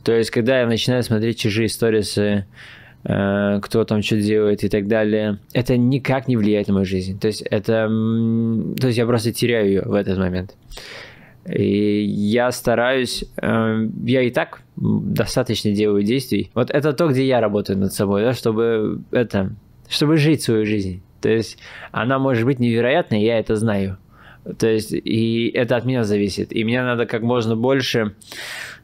То есть, когда я начинаю смотреть чужие сторисы, кто там что делает и так далее. Это никак не влияет на мою жизнь. То есть это... То есть я просто теряю ее в этот момент. И я стараюсь, э, я и так достаточно делаю действий. Вот это то, где я работаю над собой, да, чтобы это, чтобы жить свою жизнь. То есть она может быть невероятной, я это знаю. То есть и это от меня зависит. И мне надо как можно больше,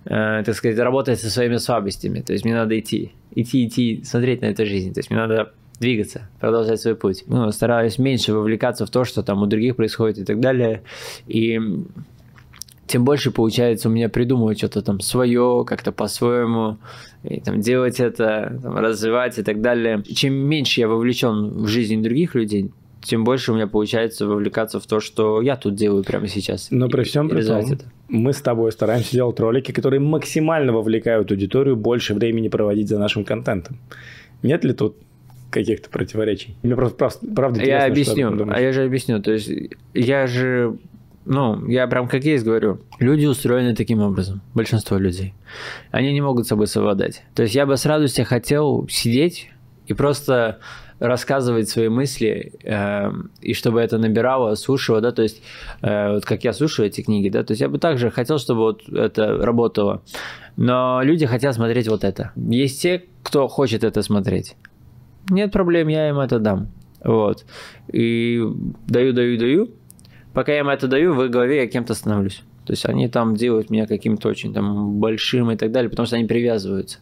э, так сказать, работать со своими слабостями. То есть мне надо идти, идти, идти, смотреть на эту жизнь. То есть мне надо двигаться, продолжать свой путь. Ну, стараюсь меньше вовлекаться в то, что там у других происходит и так далее. И тем больше получается у меня придумывать что-то там свое, как-то по-своему, и, там, делать это, там, развивать и так далее. Чем меньше я вовлечен в жизнь других людей, тем больше у меня получается вовлекаться в то, что я тут делаю прямо сейчас. Но и, при всем при том, мы с тобой стараемся делать ролики, которые максимально вовлекают аудиторию, больше времени проводить за нашим контентом. Нет ли тут каких-то противоречий? Мне просто прав, правда интересно. Я объясню, а я же объясню. То есть я же... Ну, я прям как есть говорю, люди устроены таким образом, большинство людей. Они не могут собой совладать. То есть я бы с радостью хотел сидеть и просто рассказывать свои мысли, э, и чтобы это набирало, слушало, да, то есть, э, вот как я слушаю эти книги, да, то есть я бы также хотел, чтобы вот это работало. Но люди хотят смотреть вот это. Есть те, кто хочет это смотреть. Нет проблем, я им это дам. Вот. И даю, даю, даю. Пока я им это даю, в их голове я кем-то становлюсь. То есть они там делают меня каким-то очень там большим и так далее, потому что они привязываются.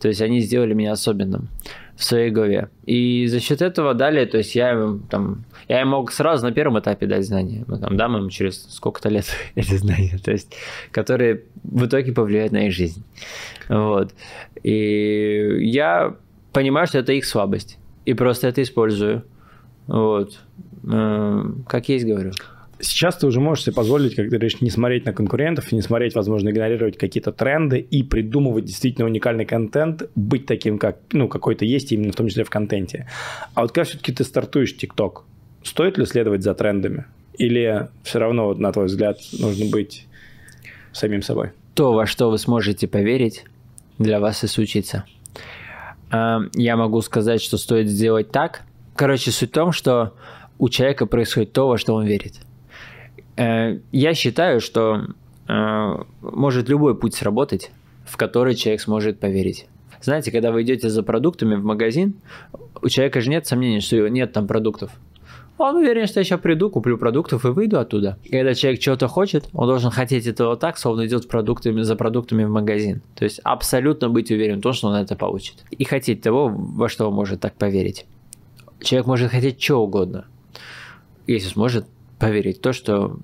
То есть они сделали меня особенным в своей голове. И за счет этого далее, то есть я им, там, я им мог сразу на первом этапе дать знания. Мы там дам им через сколько-то лет эти знания, то есть, которые в итоге повлияют на их жизнь. Вот. И я понимаю, что это их слабость. И просто это использую. Вот. Как есть, говорю. Сейчас ты уже можешь себе позволить, как ты говоришь, не смотреть на конкурентов, не смотреть, возможно, игнорировать какие-то тренды и придумывать действительно уникальный контент, быть таким, как, ну, какой-то есть, именно в том числе в контенте. А вот когда все-таки ты стартуешь ТикТок, стоит ли следовать за трендами? Или все равно, вот, на твой взгляд, нужно быть самим собой? То, во что вы сможете поверить, для вас и случится. Я могу сказать, что стоит сделать так. Короче, суть в том, что у человека происходит то, во что он верит. Я считаю, что э, может любой путь сработать, в который человек сможет поверить. Знаете, когда вы идете за продуктами в магазин, у человека же нет сомнений, что нет там продуктов. Он уверен, что я сейчас приду, куплю продуктов и выйду оттуда. И когда человек чего-то хочет, он должен хотеть этого так, словно идет продуктами, за продуктами в магазин. То есть абсолютно быть уверен в том, что он это получит. И хотеть того, во что он может так поверить. Человек может хотеть чего угодно, если сможет поверить в то, что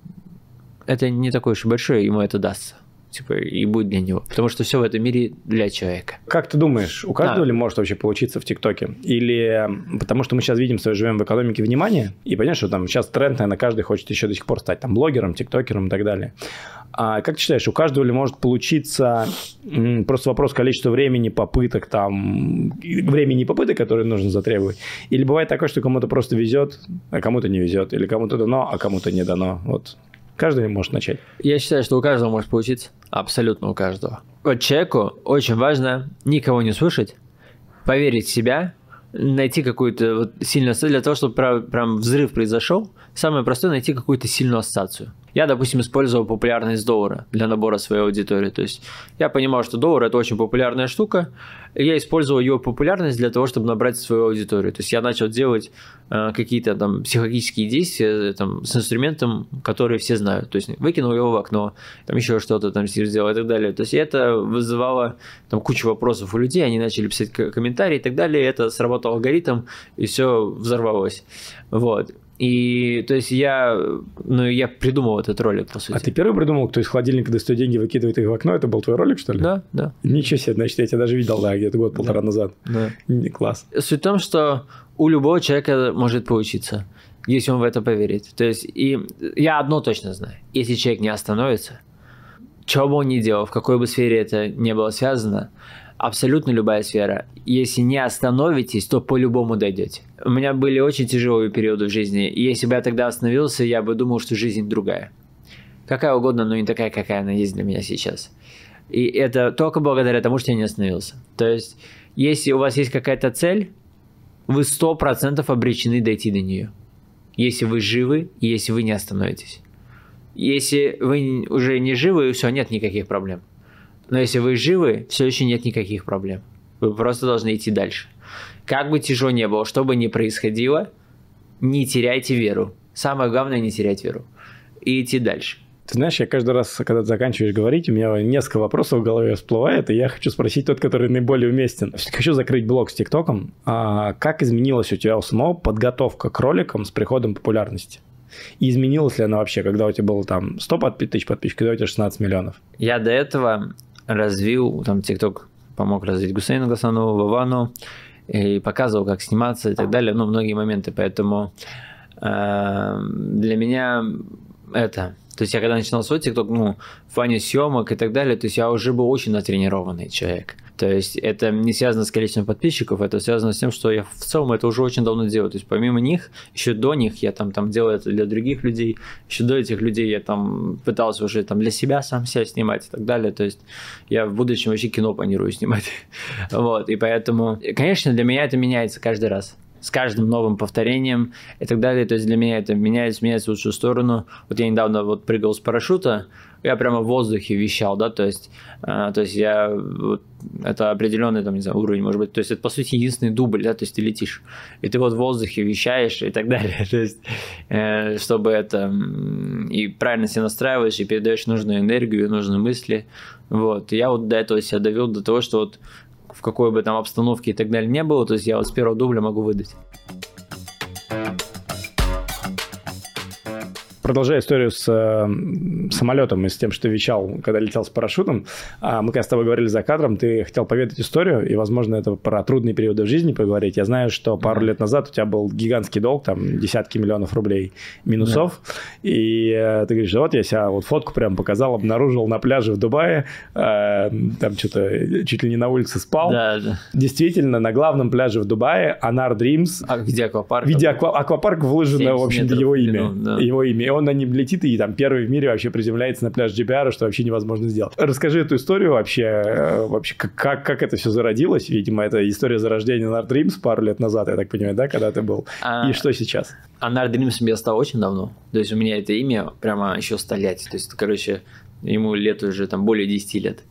это не такое уж и большое, ему это дастся. Типа, и будет для него. Потому что все в этом мире для человека. Как ты думаешь, у каждого а. ли может вообще получиться в ТикТоке? Или потому что мы сейчас видим, что живем в экономике внимания, и понятно, что там сейчас тренд, наверное, каждый хочет еще до сих пор стать там блогером, тиктокером и так далее. А как ты считаешь, у каждого ли может получиться, просто вопрос количества времени, попыток, там, времени и попыток, которые нужно затребовать? Или бывает такое, что кому-то просто везет, а кому-то не везет, или кому-то дано, а кому-то не дано, вот. Каждый может начать. Я считаю, что у каждого может получиться. Абсолютно у каждого. Вот человеку очень важно никого не слушать, поверить в себя, найти какую-то вот сильную ассоциацию. Для того, чтобы прям, прям взрыв произошел, самое простое – найти какую-то сильную ассоциацию. Я, допустим, использовал популярность доллара для набора своей аудитории. То есть я понимал, что доллар – это очень популярная штука, и я использовал ее популярность для того, чтобы набрать свою аудиторию. То есть я начал делать э, какие-то там психологические действия там, с инструментом, который все знают. То есть выкинул его в окно, там еще что-то там сделал и так далее. То есть это вызывало там, кучу вопросов у людей, они начали писать комментарии и так далее. Это сработал алгоритм, и все взорвалось. Вот. И, то есть, я, ну, я придумал этот ролик, по сути. А ты первый придумал, кто из холодильника достает деньги, выкидывает их в окно? Это был твой ролик, что ли? Да, да. Ничего себе, значит, я тебя даже видел, да, где-то год-полтора да. назад. Да. Не, класс. Суть в том, что у любого человека может получиться, если он в это поверит. То есть, и я одно точно знаю. Если человек не остановится, чего бы он ни делал, в какой бы сфере это ни было связано, абсолютно любая сфера. Если не остановитесь, то по-любому дойдете. У меня были очень тяжелые периоды в жизни. И если бы я тогда остановился, я бы думал, что жизнь другая. Какая угодно, но не такая, какая она есть для меня сейчас. И это только благодаря тому, что я не остановился. То есть, если у вас есть какая-то цель, вы сто процентов обречены дойти до нее. Если вы живы, и если вы не остановитесь. Если вы уже не живы, все, нет никаких проблем. Но если вы живы, все еще нет никаких проблем. Вы просто должны идти дальше. Как бы тяжело ни было, что бы ни происходило, не теряйте веру. Самое главное — не терять веру. И идти дальше. Ты знаешь, я каждый раз, когда ты заканчиваешь говорить, у меня несколько вопросов в голове всплывает, и я хочу спросить тот, который наиболее уместен. Хочу закрыть блог с ТикТоком. А как изменилась у тебя у самого подготовка к роликам с приходом популярности? И изменилась ли она вообще, когда у тебя было там сто тысяч подписчиков, когда у тебя шестнадцать миллионов? Я до этого развил, там ТикТок помог развить Гусейну Газанову, Вавану, и показывал, как сниматься и так далее, ну, многие моменты, поэтому э, для меня это... То есть я когда начинал свой ТикТок, ну, в плане съемок и так далее, то есть я уже был очень натренированный человек. То есть это не связано с количеством подписчиков, это связано с тем, что я в целом это уже очень давно делаю. То есть помимо них, еще до них я там, там делал это для других людей, еще до этих людей я там пытался уже там для себя сам себя снимать и так далее. То есть я в будущем вообще кино планирую снимать. Вот, и поэтому, конечно, для меня это меняется каждый раз. С каждым новым повторением и так далее. То есть для меня это меняется, меняется в лучшую сторону. Вот я недавно вот прыгал с парашюта, я прямо в воздухе вещал, да, то есть, э, то есть я, вот, это определенный там, не знаю, уровень, может быть, то есть это, по сути, единственный дубль, да, то есть ты летишь, и ты вот в воздухе вещаешь и так далее, то есть, э, чтобы это, и правильно себя настраиваешь, и передаешь нужную энергию, нужные мысли, вот, и я вот до этого себя довел до того, что вот, в какой бы там обстановке и так далее не было, то есть я вот с первого дубля могу выдать. Продолжая историю с э, самолетом и с тем, что ты вещал, когда летел с парашютом, а мы когда с тобой говорили за кадром, ты хотел поведать историю, и, возможно, это про трудные периоды в жизни поговорить. Я знаю, что пару лет назад у тебя был гигантский долг, там, десятки миллионов рублей минусов, да. И э, ты говоришь, вот я себя вот фотку прям показал, обнаружил на пляже в Дубае, э, там что-то чуть ли не на улице спал. Да, да. Действительно, на главном пляже в Дубае, Anar Dreams. А где аквапарк? В виде аква- аквапарк выложено, в общем-то, его имя. Да. Его имя. Он на нем летит и там первый в мире вообще приземляется на пляж джи пи ар, что вообще невозможно сделать. Расскажи эту историю вообще, вообще как, как это все зародилось. Видимо, это история зарождения Anar Dreams пару лет назад, я так понимаю, да, когда ты был. А... И что сейчас? Anar Dreams я стал очень давно. То есть у меня это имя прямо еще с Тольятти. То есть, короче, ему лет уже там более десяти лет.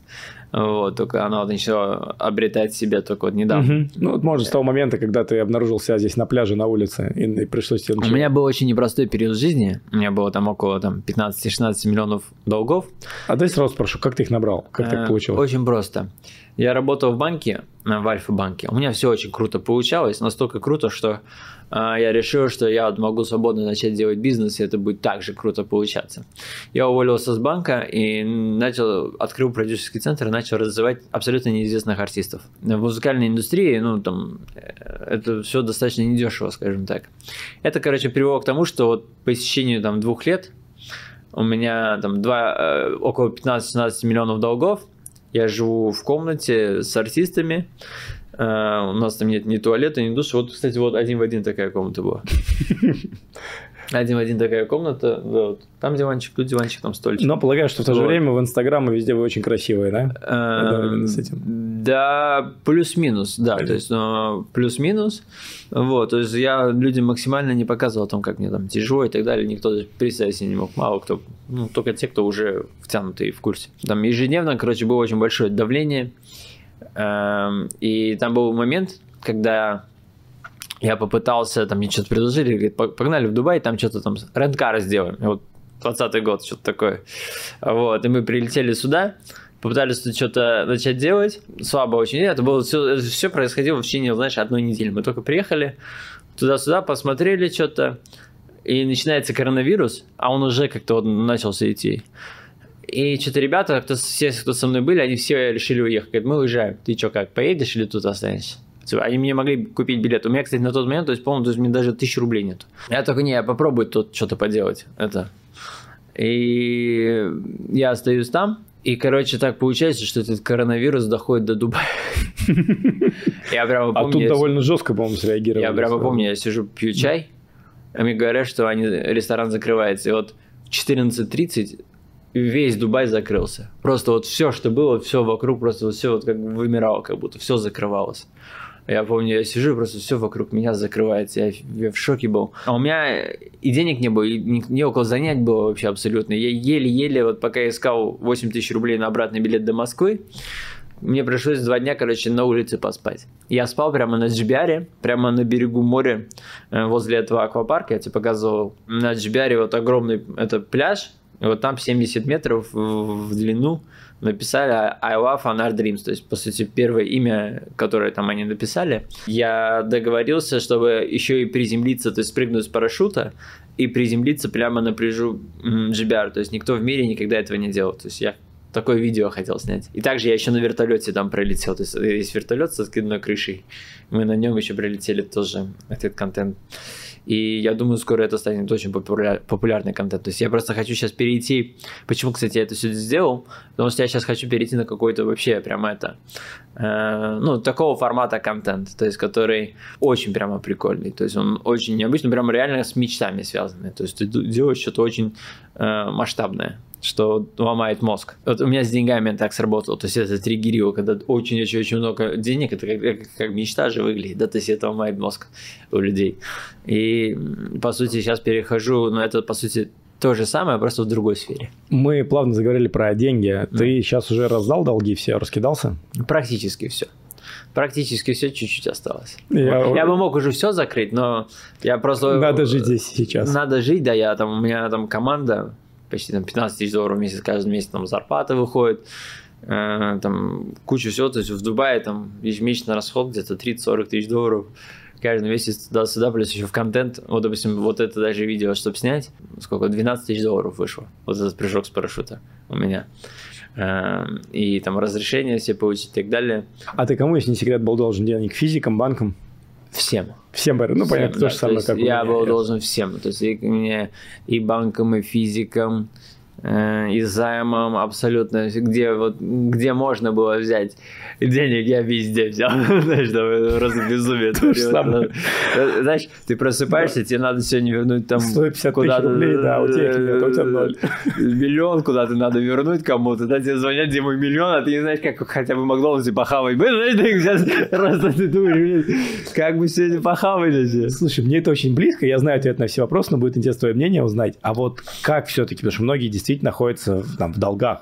Вот, только оно вот начало обретать себя только вот недавно. Угу. Ну, вот, может, с того момента, когда ты обнаружил себя здесь на пляже, на улице, и, и пришлось тебе... Начать. У меня был очень непростой период жизни. У меня было там около там, пятнадцати-шестнадцати миллионов долгов. А дай сразу спрошу, как ты их набрал? Как так получилось? Очень просто. Я работал в банке, в Альфа-банке. У меня все очень круто получалось. Настолько круто, что я решил, что я могу свободно начать делать бизнес, и это будет так же круто получаться. Я уволился с банка и начал, открыл продюсерский центр, начал развивать абсолютно неизвестных артистов. В музыкальной индустрии, ну, там, это все достаточно недешево, скажем так. Это, короче, привело к тому, что вот по истечению там, двух лет у меня там два, около пятнадцати-шестнадцати миллионов долгов. Я живу в комнате с артистами. Uh, у нас там нет ни туалета, ни душа. Вот, кстати, вот один в один такая комната была. Один в один такая комната. Вот. Там диванчик, тут диванчик, там стольчик. Но полагаю, что в то же вот. время в Инстаграм и везде вы очень красивые, да? Uh, с этим. Да, плюс-минус, да. То есть, ну, плюс-минус. Вот, то есть я людям максимально не показывал о том, как мне там тяжело и так далее. Никто представить себе не мог. Мало кто, ну, только те, кто уже втянутые в курсе. Там ежедневно, короче, было очень большое давление. И там был момент, когда я попытался, там мне что-то предложили, говорит, погнали в Дубай, там что-то там рент-кар сделаем. И вот двадцатый год, что-то такое. Вот, и мы прилетели сюда, попытались тут что-то начать делать, слабо очень. Это было все, это все происходило в течение, знаешь, одной недели. Мы только приехали туда-сюда, посмотрели что-то, и начинается коронавирус, а он уже как-то вот начался идти. И что-то ребята, кто, все, кто со мной были, они все решили уехать. Говорят, мы уезжаем. Ты что, как, поедешь или тут останешься? Они мне могли купить билет. У меня, кстати, на тот момент, то есть, по-моему, то есть, у меня даже тысячи рублей нет. Я только, не, я попробую тут что-то поделать. Это. И я остаюсь там. И, короче, так получается, что этот коронавирус доходит до Дубая. А тут довольно жестко, по-моему, среагировали. Я прямо помню, я сижу, пью чай, а мне говорят, что ресторан закрывается. И вот в четырнадцать тридцать... весь Дубай закрылся. Просто вот все, что было, все вокруг, просто вот все вот как вымирало, как будто все закрывалось. Я помню, я сижу, просто все вокруг меня закрывается, я, я в шоке был. А у меня и денег не было, и не около занять было вообще абсолютно. Я еле-еле, вот пока я искал восемь тысяч рублей на обратный билет до Москвы, мне пришлось два дня, короче, на улице поспать. Я спал прямо на джибяре, прямо на берегу моря, возле этого аквапарка, я тебе показывал. На джибяре вот огромный это пляж, и вот там семьдесят метров в, в длину написали I love Anar Dreams, то есть, по сути, первое имя, которое там они написали. Я договорился, чтобы еще и приземлиться, то есть спрыгнуть с парашюта и приземлиться прямо на пляжу джибяр, то есть никто в мире никогда этого не делал, то есть я... Такое видео хотел снять. И также я еще на вертолете там пролетел. То есть есть вертолет со скидной крышей. Мы на нем еще прилетели тоже, этот контент. И я думаю, скоро это станет очень популяр, популярный контент. То есть я просто хочу сейчас перейти... Почему, кстати, я это все сделал? Потому что я сейчас хочу перейти на какой-то вообще прямо это... Э, ну, такого формата контент. То есть который очень прямо прикольный. То есть он очень необычный, прямо реально с мечтами связанный. То есть ты делаешь что-то очень э, масштабное, что ломает мозг. Вот у меня с деньгами так сработало, то есть это триггерило, когда очень-очень-очень много денег, это как, как, как мечта же выглядит, да, то есть это ломает мозг у людей. И, по сути, сейчас перехожу, но это, по сути, то же самое, просто в другой сфере. Мы плавно заговорили про деньги. Да. Ты сейчас уже раздал долги все, раскидался? Практически все. Практически все чуть-чуть осталось. Я... я бы мог уже все закрыть, но я просто... Надо жить здесь сейчас. Надо жить, да, я там, у меня там команда... Почти там пятнадцать тысяч долларов в месяц, каждый месяц там зарплата выходит, э, там куча всего, то есть в Дубае там ежемесячный расход где-то тридцать-сорок тысяч долларов, каждый месяц туда-сюда, плюс еще в контент, вот допустим, вот это даже видео, чтобы снять, сколько, двенадцать тысяч долларов вышло, вот этот прыжок с парашюта у меня. И там разрешения все получить и так далее. А ты кому, если не секрет, был должен денег? Физикам, банкам? Всем. Всем, ну всем, понятно, да, то же самое, как у меня. Я был должен всем, то есть и, мне, и банкам, и физикам, э, и займам, абсолютно, где, вот, где можно было взять денег, я везде взял, знаешь, там, просто безумие. Знаешь, ты просыпаешься, тебе надо сегодня вернуть там сто пятьдесят тысяч рублей, да, у тебя ноль. Миллион куда-то надо вернуть кому-то, да, тебе звонят, где мой миллион, а ты не знаешь, как хотя бы в Макдональдсе похавать. Просто ты думаешь, как бы сегодня похавали. Слушай, мне это очень близко, я знаю ответ на все вопросы, но будет интересно твое мнение узнать. А вот как все-таки, потому что многие действительно находятся там в долгах.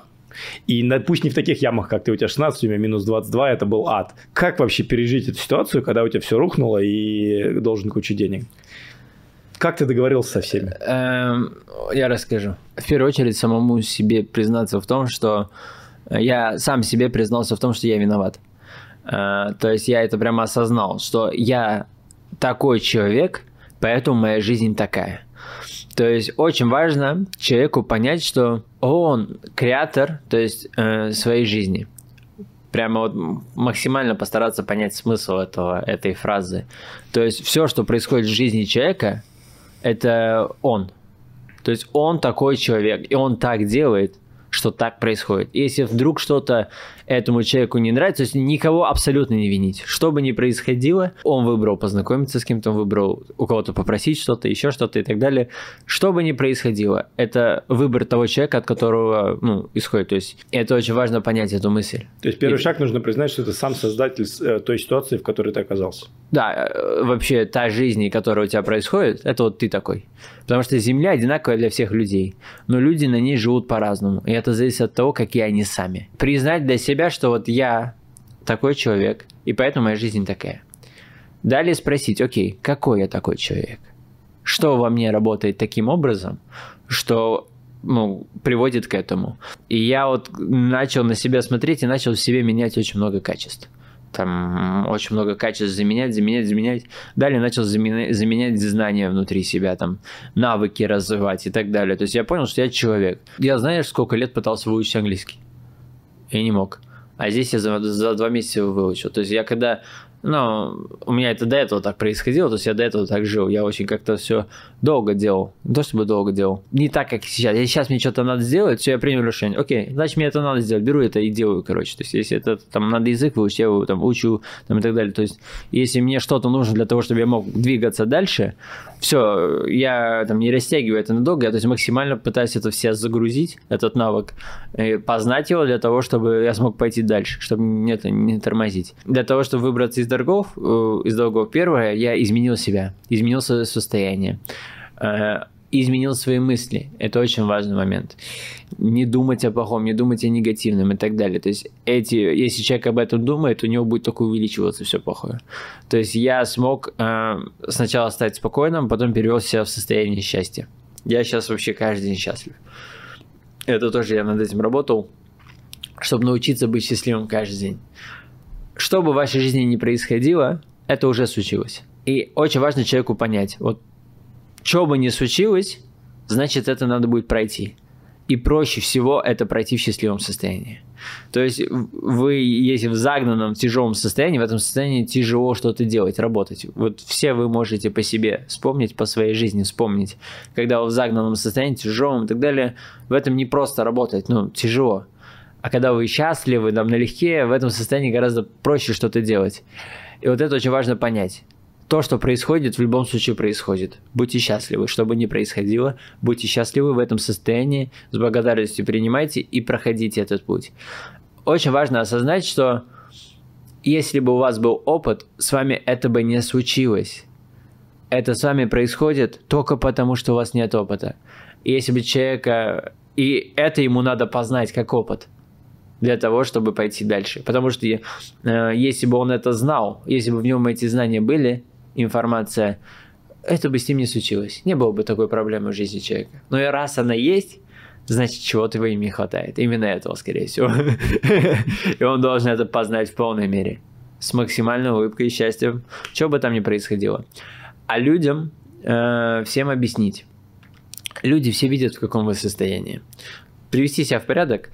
И пусть не в таких ямах, как ты, у тебя шестнадцать, минус двадцать два, это был ад. Как вообще пережить эту ситуацию, когда у тебя все рухнуло и должен кучу денег? Как ты договорился со всеми? Я расскажу. В первую очередь самому себе признаться в том, что я сам себе признался в том, что я виноват. То есть я это прямо осознал, что я такой человек, поэтому моя жизнь такая. То есть очень важно человеку понять, что он креатор, то есть э, своей жизни. Прямо вот максимально постараться понять смысл этого, этой фразы. То есть все, что происходит в жизни человека, это он. То есть он такой человек, и он так делает, что так происходит. Если вдруг что-то этому человеку не нравится, то есть никого абсолютно не винить. Что бы ни происходило, он выбрал познакомиться с кем-то, он выбрал у кого-то попросить что-то, еще что-то и так далее. Что бы ни происходило, это выбор того человека, от которого, ну, исходит. То есть это очень важно понять, эту мысль. То есть первый и... шаг нужно признать, что это сам создатель той ситуации, в которой ты оказался. Да, вообще та жизнь, которая у тебя происходит, это вот ты такой. Потому что Земля одинаковая для всех людей, но люди на ней живут по-разному. И это зависит от того, какие они сами. Признать для себя, что вот я такой человек, и поэтому моя жизнь такая. Далее спросить, окей, какой я такой человек? Что во мне работает таким образом, что, ну, приводит к этому? И я вот начал на себя смотреть и начал в себе менять очень много качеств. Там очень много качеств заменять, заменять, заменять. Далее начал заменять, заменять знания внутри себя, там, навыки развивать и так далее. То есть я понял, что я человек. Я, знаешь, сколько лет пытался выучить английский? Я не мог. А здесь я за, за два месяца его выучил. То есть я когда... Ну, у меня это до этого так происходило, то есть я до этого так жил. Я очень как-то все долго делал. Не то чтобы долго делал. Не так, как сейчас. Я сейчас мне что-то надо сделать, все, я принял решение. Окей, значит, мне это надо сделать. Беру это и делаю, короче. То есть если это там надо язык выучить, я его там учу, там, и так далее. То есть если мне что-то нужно для того, чтобы я мог двигаться дальше, все, я там не растягиваю это надолго, я, то есть, максимально пытаюсь это в себя загрузить, этот навык, познать его для того, чтобы я смог пойти дальше, чтобы это не тормозить. Для того, чтобы выбраться из долгов, из долгов первое, я изменил себя, изменил свое состояние, изменил свои мысли. Это очень важный момент. Не думать о плохом, не думать о негативном и так далее. То есть эти, если человек об этом думает, у него будет только увеличиваться все плохое. То есть я смог э, сначала стать спокойным, потом перевел себя в состояние счастья. Я сейчас вообще каждый день счастлив. Это тоже я над этим работал, чтобы научиться быть счастливым каждый день. Что бы в вашей жизни ни происходило, это уже случилось. И очень важно человеку понять, вот что бы ни случилось, значит, это надо будет пройти. И проще всего это пройти в счастливом состоянии. То есть вы, если в загнанном, тяжелом состоянии, в этом состоянии тяжело что-то делать, работать. Вот все вы можете по себе вспомнить, по своей жизни вспомнить. Когда вы в загнанном состоянии, тяжелом и так далее, в этом не просто работать, ну, тяжело. А когда вы счастливы, там, налегке, в этом состоянии гораздо проще что-то делать. И вот это очень важно понять. То, что происходит, в любом случае происходит. Будьте счастливы, что бы ни происходило, будьте счастливы в этом состоянии, с благодарностью принимайте и проходите этот путь. Очень важно осознать, что если бы у вас был опыт, с вами это бы не случилось. Это с вами происходит только потому, что у вас нет опыта. И если бы человека... И это ему надо познать как опыт. Для того, чтобы пойти дальше. Потому что э, если бы он это знал, если бы в нем эти знания были, информация, это бы с ним не случилось. Не было бы такой проблемы в жизни человека. Но и раз она есть, значит, чего-то им не хватает. Именно этого, скорее всего. И он должен это познать в полной мере. С максимальной улыбкой и счастьем. Чего бы там ни происходило. А людям э, всем объяснить. Люди все видят, в каком вы состоянии. Привести себя в порядок.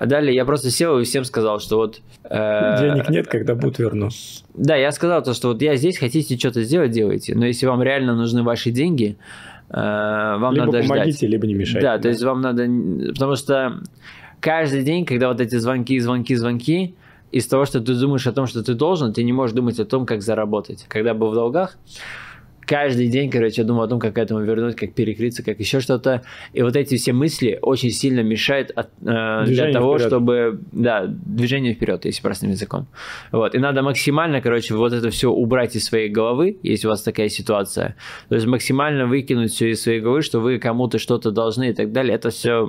А далее я просто сел и всем сказал, что вот... Э, денег нет, когда будут верну. Да, я сказал то, что вот я здесь, хотите что-то сделать, делайте. Но если вам реально нужны ваши деньги, э, вам либо надо ждать. Либо помогите, либо не мешайте. Да, да, то есть вам надо... Потому что каждый день, когда вот эти звонки, звонки, звонки, из того, что ты думаешь о том, что ты должен, ты не можешь думать о том, как заработать. Когда был в долгах... Каждый день, короче, я думал о том, как к этому вернуть, как перекрыться, как еще что-то. И вот эти все мысли очень сильно мешают от, э, для того, вперед. чтобы... Да, движение вперед, если простым языком. Вот. И надо максимально, короче, вот это все убрать из своей головы, если у вас такая ситуация. То есть максимально выкинуть все из своей головы, что вы кому-то что-то должны и так далее. Это все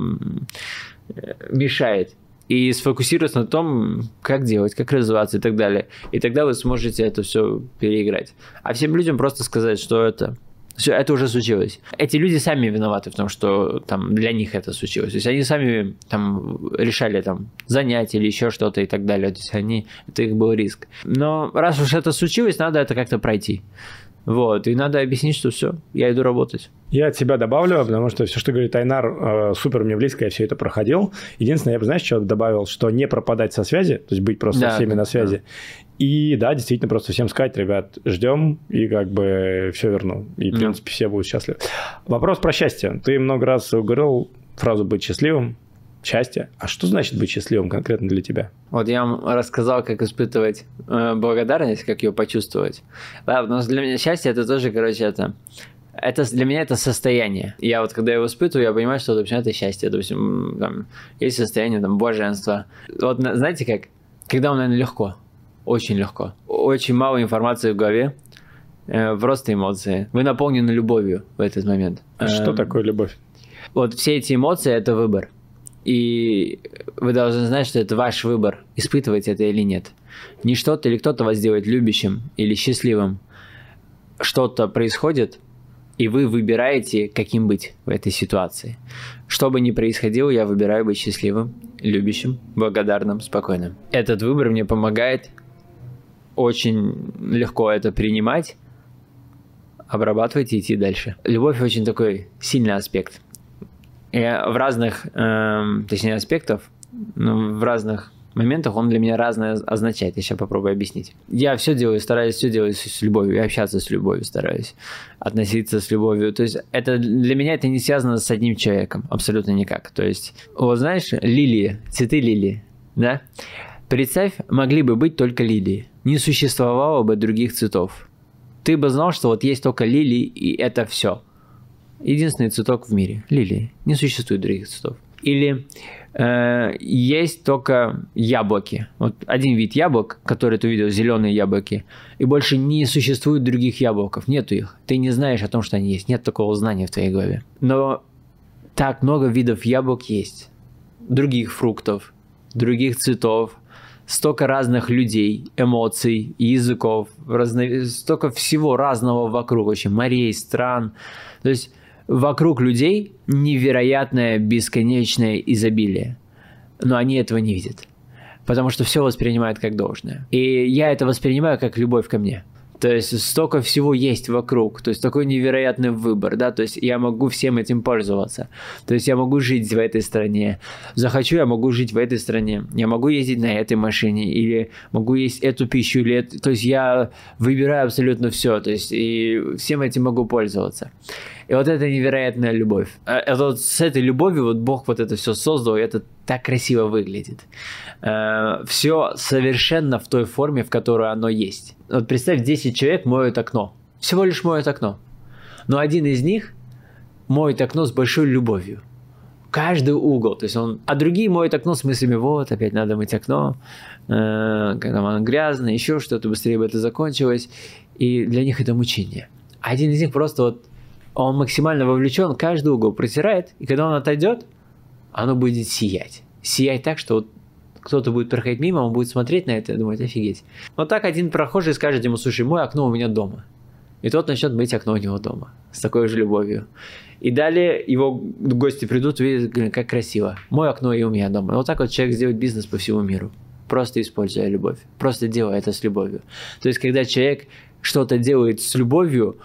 мешает. И сфокусироваться на том, как делать, как развиваться и так далее. И тогда вы сможете это все переиграть. А всем людям просто сказать, что это... Все, это уже случилось. Эти люди сами виноваты в том, что там, для них это случилось. То есть они сами там, решали там, занять или еще что-то и так далее. То есть они, это их был риск. Но раз уж это случилось, надо это как-то пройти. Вот, и надо объяснить, что все, я иду работать. Я от себя добавлю, потому что все, что говорит Айнар, э, супер мне близко, я все это проходил. Единственное, я бы, знаешь, что добавил, что не пропадать со связи, то есть быть просто да, со всеми да, на связи. Да. И да, действительно, просто всем сказать, ребят, ждем, и как бы все верну. И, в да. принципе, все будут счастливы. Вопрос про счастье. Ты много раз говорил фразу «быть счастливым», «счастье». А что значит быть счастливым конкретно для тебя? Вот я вам рассказал, как испытывать э, благодарность, как ее почувствовать. Да, потому что для меня счастье это тоже, короче, это, это для меня это состояние. Я вот когда его испытываю, я понимаю, что, допустим, это счастье. Допустим, там, есть состояние там, блаженства. Вот знаете как? Когда вам, наверное, легко. Очень легко. Очень мало информации в голове. Э, просто эмоции. Вы наполнены любовью в этот момент. А что э, такое любовь? Вот все эти эмоции – это выбор. И вы должны знать, что это ваш выбор, испытывать это или нет. Не что-то или кто-то вас делает любящим или счастливым. Что-то происходит, и вы выбираете, каким быть в этой ситуации. Что бы ни происходило, я выбираю быть счастливым, любящим, благодарным, спокойным. Этот выбор мне помогает очень легко это принимать, обрабатывать и идти дальше. Любовь очень такой сильный аспект. Я в разных, э, точнее, аспектов, в разных моментах он для меня разное означает. Я сейчас попробую объяснить. Я все делаю, стараюсь все делать с любовью, я общаться с любовью стараюсь, относиться с любовью. То есть это, для меня это не связано с одним человеком, абсолютно никак. То есть, вот знаешь, лилии, цветы лилии, да? Представь, могли бы быть только лилии. Не существовало бы других цветов. Ты бы знал, что вот есть только лилии, и это все. Единственный цветок в мире – лилии. Не существует других цветов. или э, есть только яблоки. Вот один вид яблок, который ты увидел, зеленые яблоки, и больше не существует других яблоков, нету их. Ты не знаешь о том, что они есть, нет такого знания в твоей голове. Но так много видов яблок есть, других фруктов, других цветов, столько разных людей, эмоций, языков, разно... столько всего разного вокруг, вообще морей, стран. То есть вокруг людей невероятное бесконечное изобилие, но они этого не видят, потому что все воспринимают как должное. И я это воспринимаю как любовь ко мне. То есть столько всего есть вокруг, то есть такой невероятный выбор, да, то есть я могу всем этим пользоваться, то есть я могу жить в этой стране, захочу, я могу жить в этой стране, я могу ездить на этой машине, или могу есть эту пищу, или это... то есть я выбираю абсолютно все, то есть и всем этим могу пользоваться. И вот это невероятная любовь. Это вот с этой любовью вот Бог вот это все создал, и это так красиво выглядит. Все совершенно в той форме, в которой оно есть. Вот представь, десять человек моют окно. Всего лишь моют окно. Но один из них моет окно с большой любовью. Каждый угол. То есть он... А другие моют окно с мыслями, вот, опять надо мыть окно, когда оно грязное, еще что-то, быстрее бы это закончилось. И для них это мучение. Один из них просто вот он максимально вовлечен, каждый угол протирает, и когда он отойдет, оно будет сиять. Сиять так, что вот кто-то будет проходить мимо, он будет смотреть на это и думать, офигеть. Вот так один прохожий скажет ему, слушай, мое окно у меня дома. И тот начнет мыть окно у него дома с такой же любовью. И далее его гости придут, увидят, как красиво. Мое окно и у меня дома. Вот так вот человек сделает бизнес по всему миру, просто используя любовь, просто делая это с любовью. То есть, когда человек что-то делает с любовью,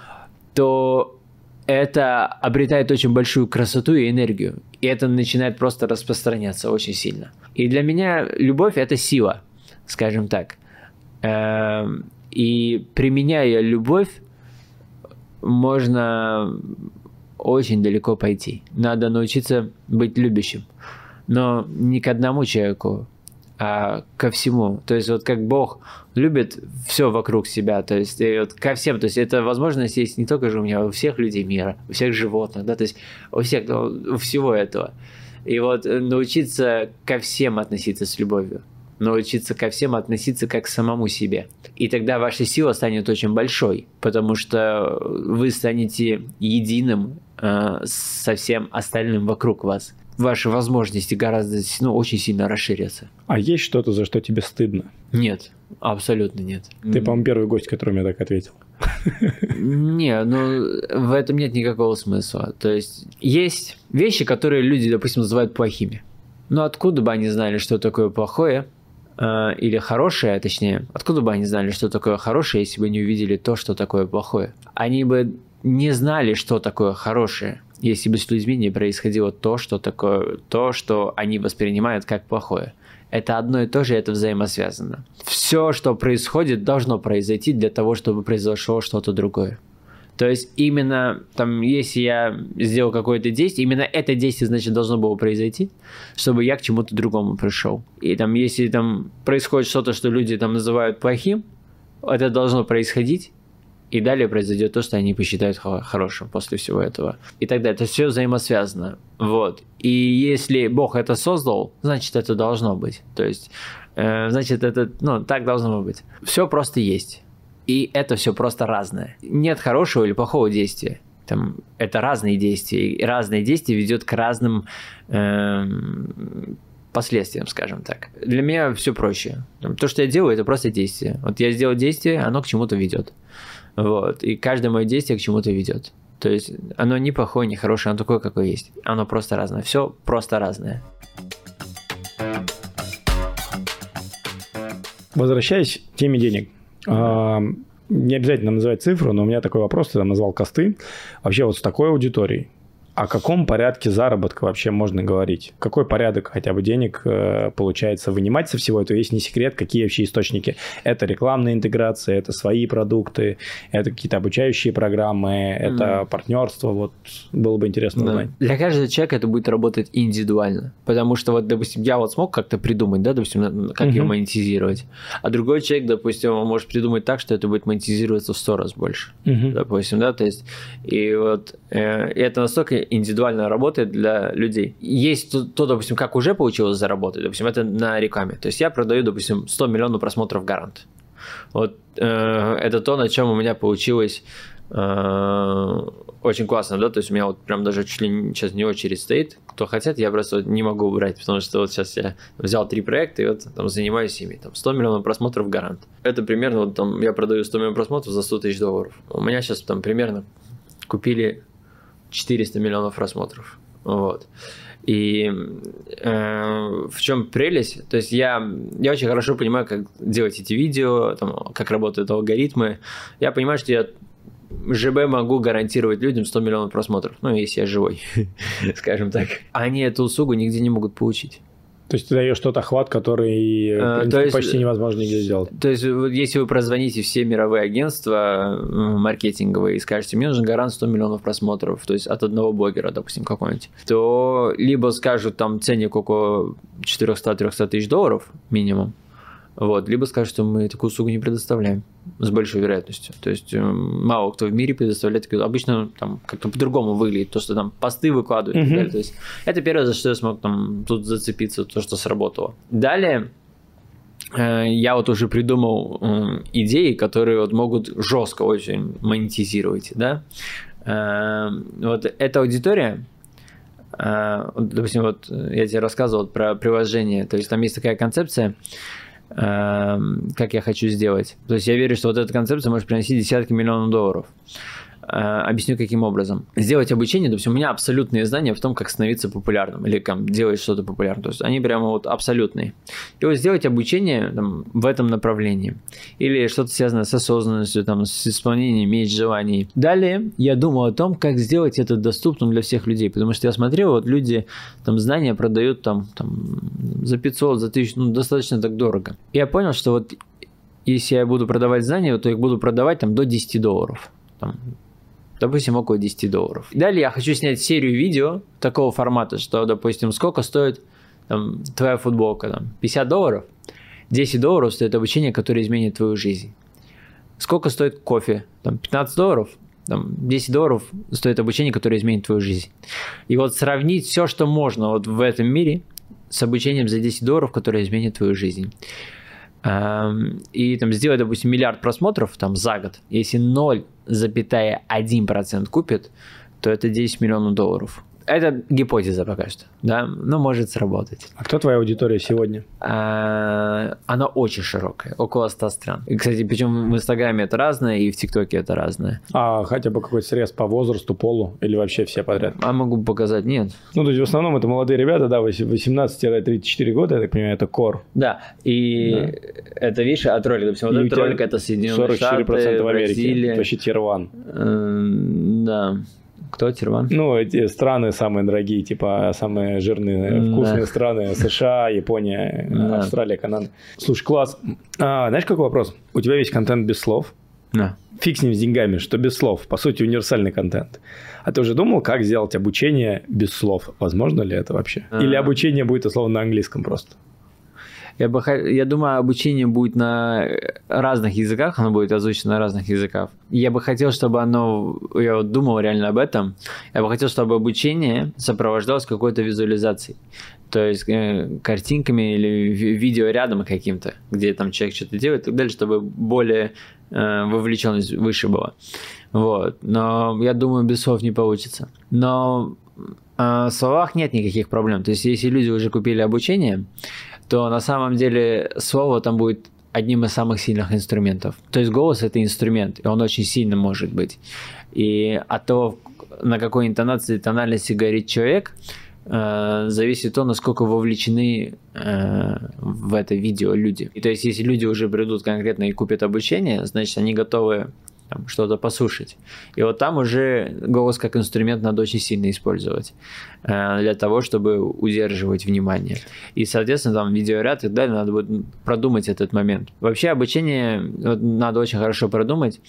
то... это обретает очень большую красоту и энергию. И это начинает просто распространяться очень сильно. И для меня любовь – это сила, скажем так. И применяя любовь, можно очень далеко пойти. Надо научиться быть любящим. Но не к одному человеку, а ко всему. То есть вот как Бог любит все вокруг себя, то есть вот ко всем. То есть эта возможность есть не только же у меня, а у всех людей мира, у всех животных, да, то есть у всех, у всего этого. И вот научиться ко всем относиться с любовью, научиться ко всем относиться как к самому себе. И тогда ваша сила станет очень большой, потому что вы станете единым э, со всем остальным вокруг вас. Ваши возможности гораздо, ну, очень сильно расширятся. А есть что-то, за что тебе стыдно? Нет, абсолютно нет. Ты, по-моему, первый гость, который мне так ответил. Не, ну, в этом нет никакого смысла. То есть, есть вещи, которые люди, допустим, называют плохими. Но откуда бы они знали, что такое плохое, э, или хорошее, точнее, откуда бы они знали, что такое хорошее, если бы не увидели то, что такое плохое? Они бы не знали, что такое хорошее, если бы с людьми не происходило то, что такое, то, что они воспринимают как плохое. Это одно и то же, это взаимосвязано. Все, что происходит, должно произойти для того, чтобы произошло что-то другое. То есть именно, там, если я сделал какое-то действие, именно это действие, значит, должно было произойти, чтобы я к чему-то другому пришел. И там, если там происходит что-то, что люди там называют плохим, это должно происходить, и далее произойдет то, что они посчитают хорошим после всего этого. И так далее. Это все взаимосвязано. Вот. И если Бог это создал, значит, это должно быть. То есть, э, значит, это, ну, так должно быть. Все просто есть. И это все просто разное. Нет хорошего или плохого действия. Там, это разные действия. И разные действия ведет к разным э, последствиям, скажем так. Для меня все проще. То, что я делаю, это просто действие. Вот я сделал действие, оно к чему-то ведет. Вот. И каждое мое действие к чему-то ведет. То есть оно не плохое, не хорошее, оно такое, какое есть. Оно просто разное. Все просто разное. Возвращаясь к теме денег. Mm-hmm. Не обязательно называть цифру, но у меня такой вопрос. Ты там назвал косты. Вообще вот с такой аудиторией. О каком порядке заработка вообще можно говорить? Какой порядок хотя бы денег э, получается вынимать со всего этого? Есть не секрет, какие вообще источники? Это рекламная интеграция, это свои продукты, это какие-то обучающие программы, это mm. партнерство. Вот было бы интересно узнать. Да. Для каждого человека это будет работать индивидуально. Потому что, вот, допустим, я вот смог как-то придумать, да, допустим, как mm-hmm. ее монетизировать. А другой человек, допустим, он может придумать так, что это будет монетизироваться в сто раз больше. Mm-hmm. Допустим, да, то есть, и вот э, это настолько индивидуально работает для людей. Есть то, то, допустим, как уже получилось заработать, допустим, это на рекламе. То есть я продаю, допустим, сто миллионов просмотров гарант. Вот э, это то, на чем у меня получилось э, очень классно, да, то есть у меня вот прям даже чуть ли сейчас не очередь стоит, кто хотят, я просто не могу убрать, потому что вот сейчас я взял три проекта и вот там занимаюсь ими, там сто миллионов просмотров гарант. Это примерно вот там я продаю сто миллионов просмотров за сто тысяч долларов. У меня сейчас там примерно купили четыреста миллионов просмотров, вот. И э, в чем прелесть? То есть я, я очень хорошо понимаю, как делать эти видео, там, как работают алгоритмы. Я понимаю, что я ЖБ могу гарантировать людям сто миллионов просмотров. Ну, если я живой, скажем так. Они эту услугу нигде не могут получить. То есть ты даешь тот охват, который а, принципе, есть, почти невозможно нигде сделать. То есть если вы прозвоните все мировые агентства маркетинговые и скажете, мне нужен гарант сто миллионов просмотров, то есть от одного блогера, допустим, какого-нибудь, то либо скажут там ценник около четырёхсот-трёхсот тысяч долларов минимум, вот, либо скажут, что мы такую услугу не предоставляем с большой вероятностью. То есть мало кто в мире предоставляет. Обычно там как-то по-другому выглядит то, что там посты выкладывают. Mm-hmm. И так далее. То есть это первое, за что я смог там тут зацепиться, то, что сработало. Далее э, я вот уже придумал э, идеи, которые вот могут жестко очень монетизировать. Да? Э, вот эта аудитория. Э, допустим, вот я тебе рассказывал про приложение. То есть там есть такая концепция, как я хочу сделать. То есть я верю, что вот эта концепция может приносить десятки миллионов долларов. Объясню, каким образом. Сделать обучение, допустим, у меня абсолютные знания в том, как становиться популярным или как делать что-то популярным. То есть они прямо вот абсолютные. И вот сделать обучение там, в этом направлении. Или что-то связанное с осознанностью, там, с исполнением мечт, желаний. Далее я думал о том, как сделать это доступным для всех людей. Потому что я смотрел, вот люди там знания продают там, там, за пятьсот, за тысячу, ну достаточно так дорого. И я понял, что вот если я буду продавать знания, то их буду продавать там, до десяти долларов. Там, допустим, около десяти долларов. Далее я хочу снять серию видео такого формата, что, допустим, сколько стоит там, твоя футболка, там, пятьдесят долларов, десять долларов стоит обучение, которое изменит твою жизнь. Сколько стоит кофе, там, пятнадцать долларов, там, десять долларов стоит обучение, которое изменит твою жизнь. И вот сравнить все, что можно вот в этом мире с обучением за десять долларов, которое изменит твою жизнь. И там сделать, допустим, миллиард просмотров там, за год, если ноль целых одна десятая процента купит, то это десять миллионов долларов. Это гипотеза пока что, да, но может сработать. А кто твоя аудитория сегодня? А, она очень широкая, около ста стран. И, кстати, причем в Инстаграме это разное, и в ТикТоке это разное. А хотя бы какой-то срез по возрасту, полу или вообще все подряд? А могу показать, нет. Ну, то есть в основном это молодые ребята, да, восемнадцать-тридцать четыре года, я так понимаю, это кор. Да, и да. Это, видишь, от ролика, допустим, вот этот ролик это Соединенные Штаты, сорок четыре процента в Америке, это вообще Тирван. Да. Кто Тирван? Ну, эти страны самые дорогие, типа самые жирные, вкусные да. страны. США, Япония, да. Австралия, Канада. Слушай, класс. А, знаешь, какой вопрос? У тебя есть контент без слов. Да. Фиг с ним с деньгами, что без слов. По сути, универсальный контент. А ты уже думал, как сделать обучение без слов? Возможно ли это вообще? А-а-а. Или обучение будет, условно, на английском просто? Я, бы, я думаю, обучение будет на разных языках, оно будет озвучено на разных языках. Я бы хотел, чтобы оно, я вот думал реально об этом, я бы хотел, чтобы обучение сопровождалось какой-то визуализацией. То есть э, картинками или видео рядом каким-то, где там человек что-то делает и так далее, чтобы более э, вовлеченность выше была. Вот. Но я думаю, без слов не получится. Но э, в словах нет никаких проблем. То есть если люди уже купили обучение, то на самом деле слово там будет одним из самых сильных инструментов. То есть голос – это инструмент, и он очень сильным может быть. И от того, на какой интонации, тональности говорит человек, э, зависит то, насколько вовлечены э, в это видео люди. И то есть если люди уже придут конкретно и купят обучение, значит, они готовы там, что-то послушать. И вот там уже голос как инструмент надо очень сильно использовать э, для того, чтобы удерживать внимание. И, соответственно, там видеоряд и так далее, надо будет продумать этот момент. Вообще обучение вот, надо очень хорошо продумать,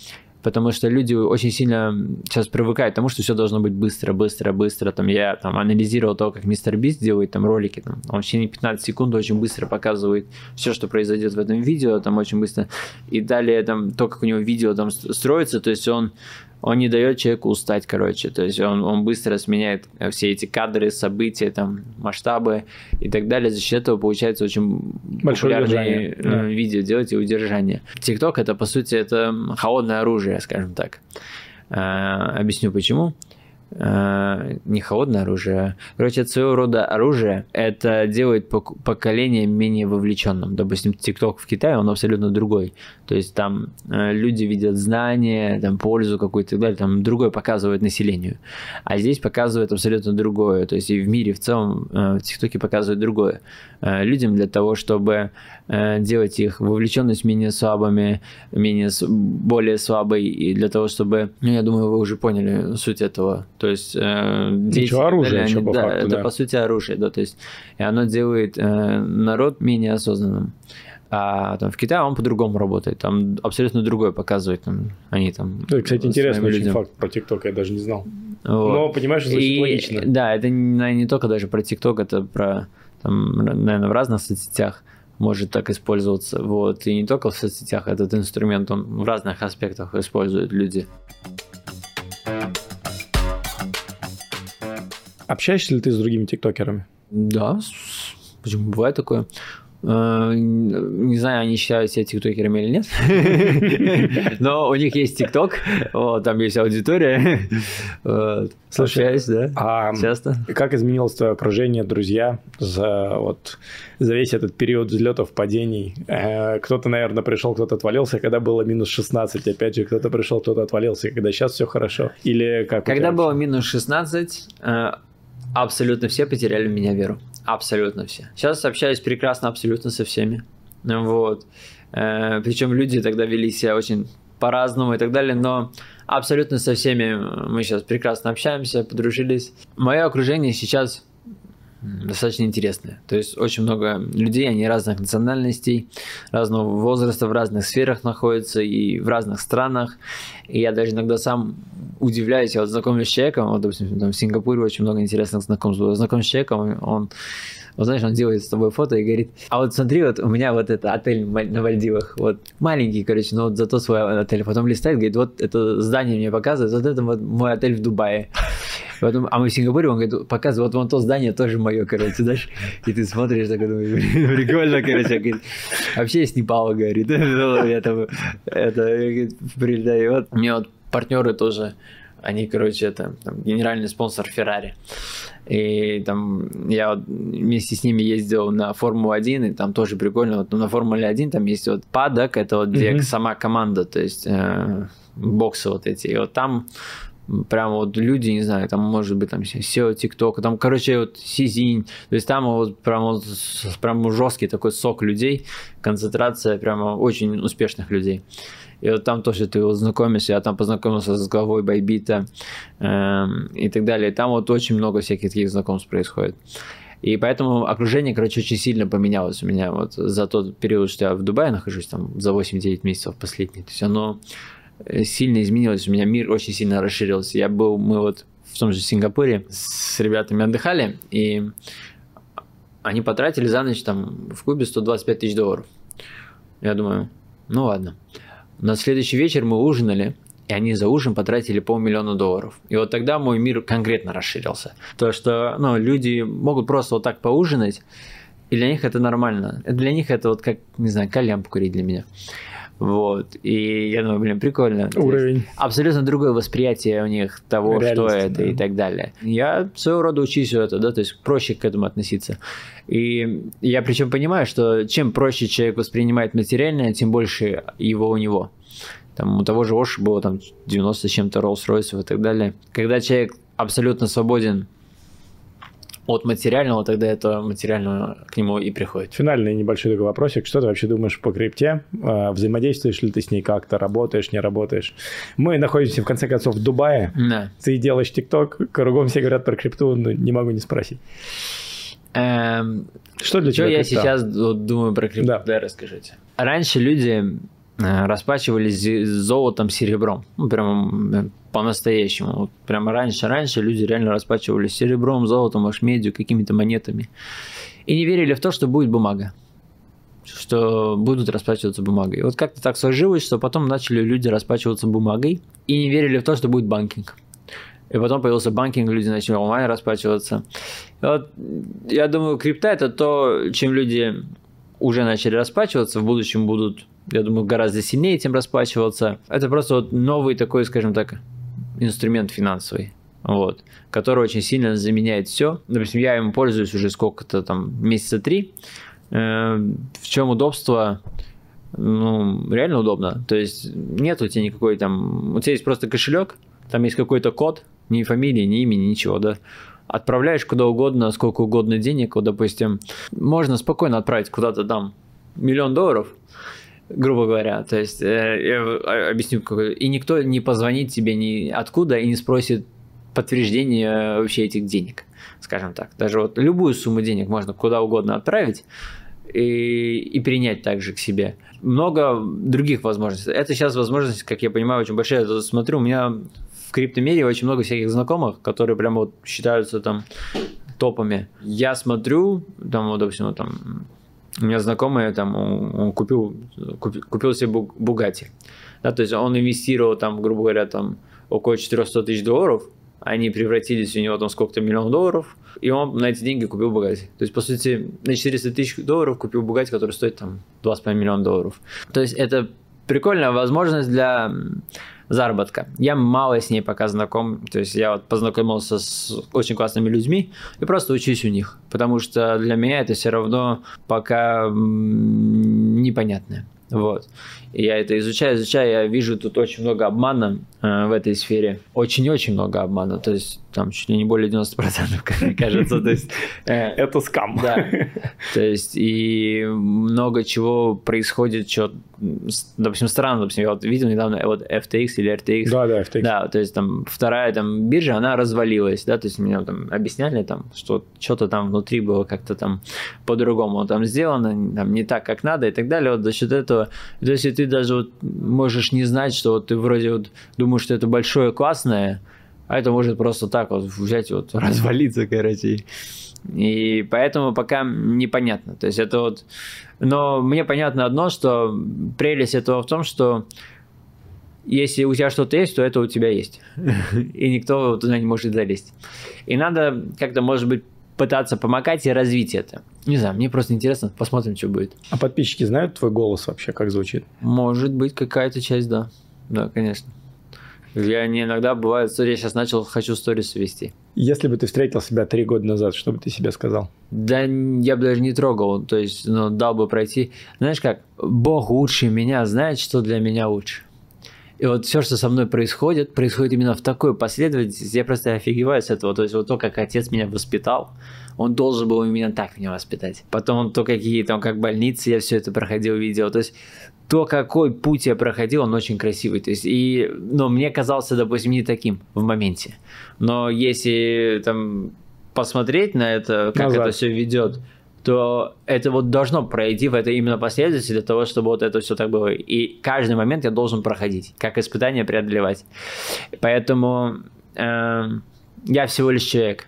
потому что люди очень сильно сейчас привыкают к тому, что все должно быть быстро, быстро, быстро. Там я там, анализировал то, как Мистер Бист делает там ролики. Там, он в течение пятнадцати секунд очень быстро показывает все, что произойдет в этом видео, там очень быстро. И далее там, то, как у него видео там строится, то есть он, он не дает человеку устать, короче. То есть он, он быстро сменяет все эти кадры, события, там, масштабы и так далее. За счет этого получается очень большое популярные удержание. Видео делать и удержание. ТикТок — это, по сути, это холодное оружие, скажем так. Объясню, почему. Не холодное оружие. Короче, это своего рода оружие. Это делает поколение менее вовлеченным. Допустим, ТикТок в Китае, он абсолютно другой. То есть там люди видят знания, там пользу какую-то и так далее. Там другое показывают населению. А здесь показывают абсолютно другое. То есть и в мире в целом в ТикТоке показывают другое. Людям для того, чтобы делать их вовлеченность менее слабыми, менее, более слабой. И для того, чтобы... Ну, я думаю, вы уже поняли суть этого. То есть э, дети, оружие они, еще по да, факту, это да. по сути оружие, да, то есть и оно делает э, народ менее осознанным. А там в Китае он по-другому работает, там абсолютно другое показывает, там, они там. Да, кстати, интересный очень факт про ТикТок, я даже не знал. Вот. Но понимаешь, что и, логично. Да, это наверное, не только даже про ТикТок, это про, там, наверное, в разных соцсетях может так использоваться, вот и не только в соцсетях этот инструмент, он в разных аспектах используют люди. Общаешься ли ты с другими тиктокерами? Да, почему бывает такое? Не знаю, они считают себя тиктокерами или нет, но у них есть тикток, там есть аудитория. Общаюсь, да, часто. Как изменилось твое окружение, друзья, за весь этот период взлетов, падений? Кто-то, наверное, пришел, кто-то отвалился, когда было минус шестнадцать, опять же, кто-то пришел, кто-то отвалился, когда сейчас все хорошо? Или как? Когда было минус шестнадцать... Абсолютно все потеряли в меня веру. Абсолютно все. Сейчас общаюсь прекрасно абсолютно со всеми. Вот. Причем люди тогда вели себя очень по-разному и так далее, но абсолютно со всеми мы сейчас прекрасно общаемся, подружились. Мое окружение сейчас достаточно интересное. То есть очень много людей, они разных национальностей, разного возраста, в разных сферах находятся и в разных странах. И я даже иногда сам удивляюсь, я вот знакомлюсь с человеком, вот, допустим, там в Сингапуре очень много интересных знакомств было. Знакомлюсь с человеком, он, вот, знаешь, он делает с тобой фото и говорит: а вот смотри, вот у меня вот это отель на Мальдивах, вот маленький, короче, но вот зато свой отель. Потом листает, говорит: вот это здание мне показывает, вот это вот мой отель в Дубае. Потом, а мы в Сингапуре, он говорит: показывает, вот вон то здание тоже мое, короче, дальше. И ты смотришь, так думаешь, прикольно, короче, говорит. Вообще из Непала, говорит. Это, это, прилетаю. Вот. У меня вот партнеры тоже, они, короче, это там, генеральный спонсор Ferrari. И там я вот вместе с ними ездил на Форму один, и там тоже прикольно. Вот на Формуле один там есть вот падок, это вот где mm-hmm. сама команда, то есть э, боксы вот эти. И вот там прям вот люди, не знаю, там может быть там сео, ТикТок, там, короче, вот Сизинь, то есть там вот прям, вот, прям жесткий такой сок людей, концентрация прямо очень успешных людей. И вот там тоже ты вот знакомишься, я там познакомился с главой Байбита э, и так далее. Там вот очень много всяких таких знакомств происходит. И поэтому окружение, короче, очень сильно поменялось у меня вот за тот период, что я в Дубае нахожусь, там за восемь-девять месяцев последний. То есть оно сильно изменилось, у меня мир очень сильно расширился. Я был, мы вот в том же Сингапуре с ребятами отдыхали, и они потратили за ночь там в клубе сто двадцать пять тысяч долларов. Я думаю, ну ладно. На следующий вечер мы ужинали, и они за ужин потратили полмиллиона долларов. И вот тогда мой мир конкретно расширился. То, что ну, люди могут просто вот так поужинать, и для них это нормально. Для них это вот как, не знаю, кальян покурить для меня. Вот. И я думаю, блин, прикольно. Уровень. Абсолютно другое восприятие у них того, реальность, что это да. и так далее. Я своего рода учусь это, да, то есть проще к этому относиться. И я причем понимаю, что чем проще человек воспринимает материальное, тем больше его у него. Там у того же Ошо было там девяносто с чем-то Роллс-Ройсов и так далее. Когда человек абсолютно свободен от материального, тогда это материального к нему и приходит. Финальный небольшой такой вопросик. Что ты вообще думаешь по крипте? Взаимодействуешь ли ты с ней как-то? Работаешь, не работаешь? Мы находимся, в конце концов, в Дубае. Да. Ты делаешь ТикТок, кругом все говорят про крипту, но не могу не спросить. Эм, что для тебя крипта? Я сейчас думаю про крипту. Да. Да, расскажите. Раньше люди расплачивались золотом, серебром. Ну, прям по-настоящему. Вот прямо раньше-раньше люди реально расплачивались серебром, золотом, аж медью, какими-то монетами. И не верили в то, что будет бумага. что будут расплачиваться бумагой. Вот как-то так сложилось, что потом начали люди расплачиваться бумагой и не верили в то, что будет банкинг. И потом появился банкинг, люди начали онлайн расплачиваться. Вот, я думаю, крипта — это то, чем люди уже начали расплачиваться, в будущем будут, я думаю, гораздо сильнее этим расплачиваться. Это просто вот новый такой, скажем так, инструмент финансовый, вот, который очень сильно заменяет все. Допустим, я им пользуюсь уже сколько-то там, месяца три. В чем удобство? Ну, реально удобно. То есть нет у тебя никакой там... У тебя есть просто кошелек, там есть какой-то код, ни фамилии, ни имени, ничего, да. Отправляешь куда угодно, сколько угодно денег. Вот, допустим, можно спокойно отправить куда-то там миллион долларов, грубо говоря. То есть, я объясню, и никто не позвонит тебе ни откуда и не спросит подтверждение вообще этих денег, скажем так. Даже вот любую сумму денег можно куда угодно отправить и, и принять также к себе. Много других возможностей. Это сейчас возможность, как я понимаю, очень большая. Я смотрю, у меня в криптомире очень много всяких знакомых, которые прямо вот считаются там топами. Я смотрю, там, вот, допустим, вот, там, у меня знакомый, там, он, он купил, купил, купил себе Bugatti. Да, то есть он инвестировал, там, грубо говоря, там, около четырёхсот тысяч долларов, они превратились у него там сколько-то миллионов долларов, и он на эти деньги купил Bugatti. То есть, по сути, на четыреста тысяч долларов купил Bugatti, который стоит там два с половиной миллиона долларов. То есть это прикольная возможность для заработка. Я мало с ней пока знаком, то есть я вот познакомился с очень классными людьми и просто учусь у них, потому что для меня это все равно пока непонятно. Вот. И я это изучаю, изучаю, я вижу тут очень много обмана э, в этой сфере. Очень-очень много обмана, то есть там чуть ли не более девяноста процентов, кажется. То есть, э, это скам. Да. То есть и много чего происходит, что, допустим, странно, допустим, я вот видел недавно вот эф ти экс или эр ти экс. Да, да, эф ти экс. Да, то есть там вторая там биржа, она развалилась, да, то есть мне там объясняли там, что что-то там внутри было как-то там по-другому там сделано, там не так, как надо и так далее. Вот за счет этого. То есть ты даже вот можешь не знать, что вот ты вроде вот думаешь, что это большое, классное, а это может просто так вот взять вот развалиться, короче. И поэтому пока непонятно. То есть это вот... Но мне понятно одно, что прелесть этого в том, что если у тебя что-то есть, то это у тебя есть. И никто туда не может залезть. И надо как-то, может быть, пытаться помогать и развить это. Не знаю, мне просто интересно, посмотрим, что будет. А подписчики знают твой голос вообще, как звучит? Может быть, какая-то часть, да. Да, конечно. Я не иногда бывает, я сейчас начал, хочу сторисы вести. Если бы ты встретил себя три года назад, что бы ты себе сказал? Да я бы даже не трогал, то есть ну, дал бы пройти. Знаешь как, Бог лучше меня знает, что для меня лучше. И вот все, что со мной происходит, происходит именно в такой последовательности. Я просто офигеваю с этого. То есть вот то, как отец меня воспитал, он должен был именно так меня воспитать. Потом то, какие там, как больницы, я все это проходил, видел. То есть то, какой путь я проходил, он очень красивый. То есть и, ну, мне казался, допустим, не таким в моменте. Но если там посмотреть на это, как назад это все ведет, то это вот должно пройти в это именно последовательности для того, чтобы вот это все так было. И каждый момент я должен проходить, как испытание преодолевать. Поэтому э, я всего лишь человек.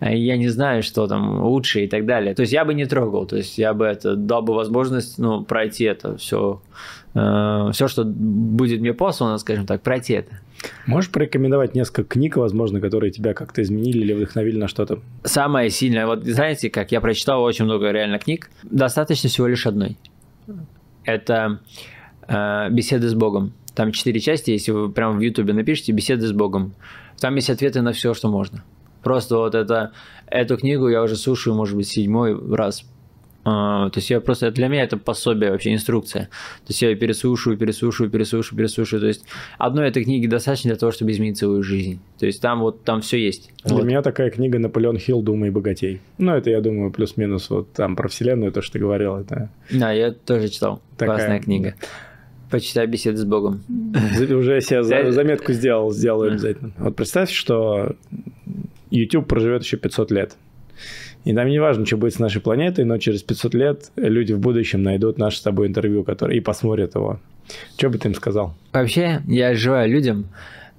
Я не знаю, что там лучше и так далее. То есть я бы не трогал, то есть я бы это дал бы возможность, ну, пройти это все, э, все, что будет мне послано, скажем так, пройти это. Можешь порекомендовать несколько книг, возможно, которые тебя как-то изменили или вдохновили на что-то? Самое сильное, вот знаете, как я прочитал очень много реально книг, достаточно всего лишь одной. Это э, «Беседы с Богом». Там четыре части, если вы прямо в Ютубе напишите «Беседы с Богом», там есть ответы на все, что можно. Просто вот это, эту книгу я уже слушаю, может быть, седьмой раз. А, то есть я просто, для меня это пособие, вообще инструкция. То есть я ее переслушаю, переслушаю, переслушаю, переслушаю. То есть одной этой книги достаточно для того, чтобы изменить свою жизнь. То есть там вот, там все есть. Для вот. Меня такая книга «Наполеон Хилл. Думай и богатей». Ну, это, я думаю, плюс-минус вот там про вселенную, то, что ты говорил. Это... Да, я тоже читал. Такая... Классная книга. Почитай «Беседы с Богом». Уже я себе заметку сделал, сделаю обязательно. Вот представь, что... YouTube проживет еще пятьсот лет. И нам не важно, что будет с нашей планетой, но через пятьсот лет люди в будущем найдут наше с тобой интервью, который... и посмотрят его. Что бы ты им сказал? Вообще, я желаю людям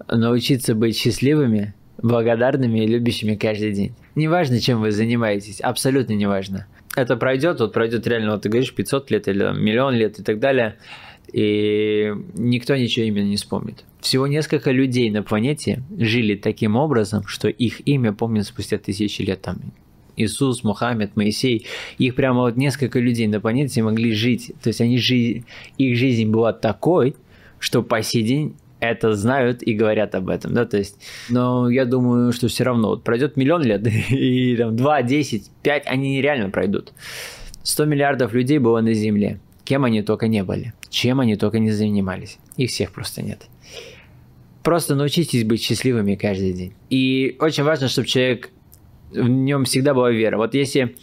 научиться быть счастливыми, благодарными и любящими каждый день. Неважно, чем вы занимаетесь, абсолютно неважно. это пройдет, вот пройдет реально, вот ты говоришь, пятьсот лет или миллион лет и так далее, и никто ничего именно не вспомнит. Всего несколько людей на планете жили таким образом, что их имя помнят спустя тысячи лет. Там Иисус, Мухаммед, Моисей, их прямо вот несколько людей на планете могли жить. То есть они жи... их жизнь была такой, что по сей день это знают и говорят об этом, да, то есть, но я думаю, что все равно, вот пройдет миллион лет, и там два, десять, пять, они реально пройдут. сто миллиардов людей было на Земле, кем они только не были, чем они только не занимались, их всех просто нет. Просто научитесь быть счастливыми каждый день. И очень важно, чтобы человек, в нем всегда была вера. Вот если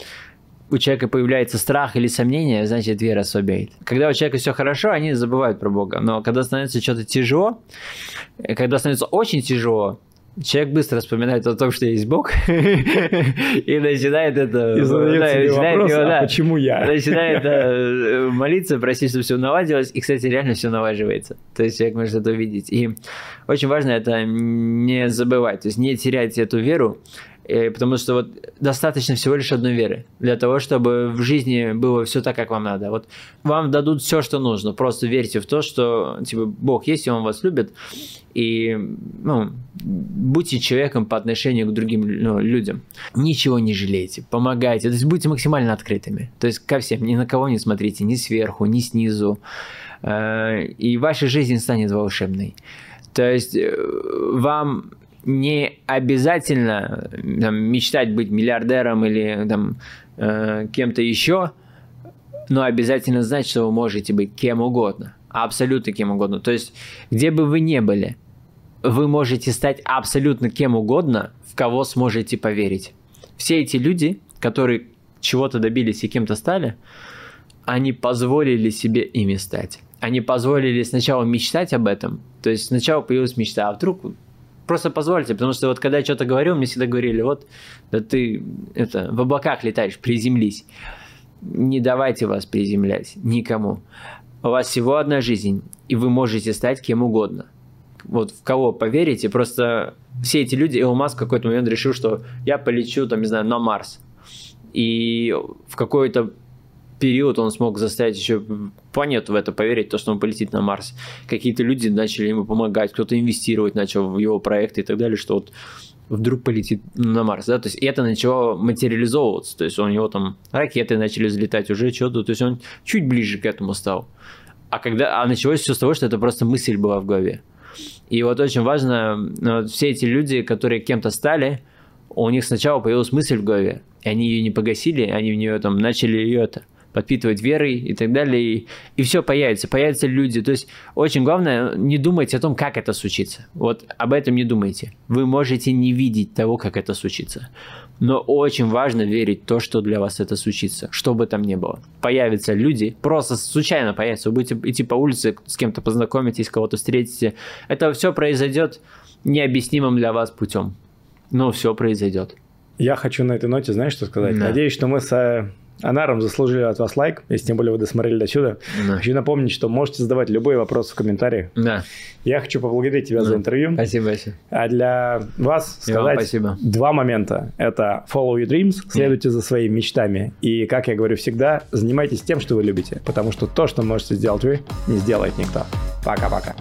у человека появляется страх или сомнение, значит, вера слабеет. Когда у человека все хорошо, они забывают про Бога. Но когда становится что-то тяжело, когда становится очень тяжело, человек быстро вспоминает о том, что есть Бог, и начинает это... И задает себе вопрос, а почему я? Начинает молиться, просить, чтобы все наладилось. И, кстати, реально все налаживается. То есть человек может это увидеть. И очень важно это не забывать. То есть не терять эту веру. Потому что вот достаточно всего лишь одной веры для того, чтобы в жизни было все так, как вам надо. Вот вам дадут все, что нужно. Просто верьте в то, что типа, Бог есть, и Он вас любит. И ну, будьте человеком по отношению к другим ну, людям. Ничего не жалейте, помогайте. То есть будьте максимально открытыми. То есть ко всем, ни на кого не смотрите, ни сверху, ни снизу. И ваша жизнь станет волшебной. То есть вам... не обязательно там, мечтать быть миллиардером или там, э, кем-то еще, но обязательно знать, что вы можете быть кем угодно, абсолютно кем угодно. То есть, где бы вы ни были, вы можете стать абсолютно кем угодно, в кого сможете поверить. Все эти люди, которые чего-то добились и кем-то стали, они позволили себе ими стать. Они позволили сначала мечтать об этом, то есть сначала появилась мечта, а вдруг... Просто позвольте, потому что вот когда я что-то говорил, мне всегда говорили, вот, да ты это, в облаках летаешь, приземлись. Не давайте вас приземлять никому. У вас всего одна жизнь, и вы можете стать кем угодно. Вот в кого поверите, просто все эти люди, Илон Маск в какой-то момент решил, что я полечу, там, не знаю, на Марс. И в какой-то период он смог заставить еще планету в это поверить, то, что он полетит на Марс. Какие-то люди начали ему помогать, кто-то инвестировать начал в его проекты и так далее, что вот вдруг полетит на Марс, да, то есть это начало материализовываться, то есть у него там ракеты начали взлетать уже, что-то, то есть он чуть ближе к этому стал. А когда, а началось все с того, что это просто мысль была в голове. И вот очень важно, вот все эти люди, которые кем-то стали, у них сначала появилась мысль в голове, и они ее не погасили, они в нее там начали ее это... подпитывать верой и так далее, и, и все появится, появятся люди. То есть очень главное, не думайте о том, как это случится. Вот об этом не думайте. Вы можете не видеть того, как это случится. Но очень важно верить в то, что для вас это случится, что бы там ни было. Появятся люди, просто случайно появятся. Вы будете идти по улице, с кем-то познакомитесь, кого-то встретите. Это все произойдет необъяснимым для вас путем. Но все произойдет. Я хочу на этой ноте, знаешь, что сказать? Да. Надеюсь, что мы с... Анаром заслужили от вас лайк, если тем более вы досмотрели до сюда. Да. Хочу напомнить, что можете задавать любые вопросы в комментариях. Да. Я хочу поблагодарить тебя да. за интервью. Спасибо, спасибо. А для вас сказать вам два момента. Это follow your dreams, следуйте yeah. за своими мечтами. И, как я говорю всегда, занимайтесь тем, что вы любите. Потому что то, что можете сделать вы, не сделает никто. Пока-пока.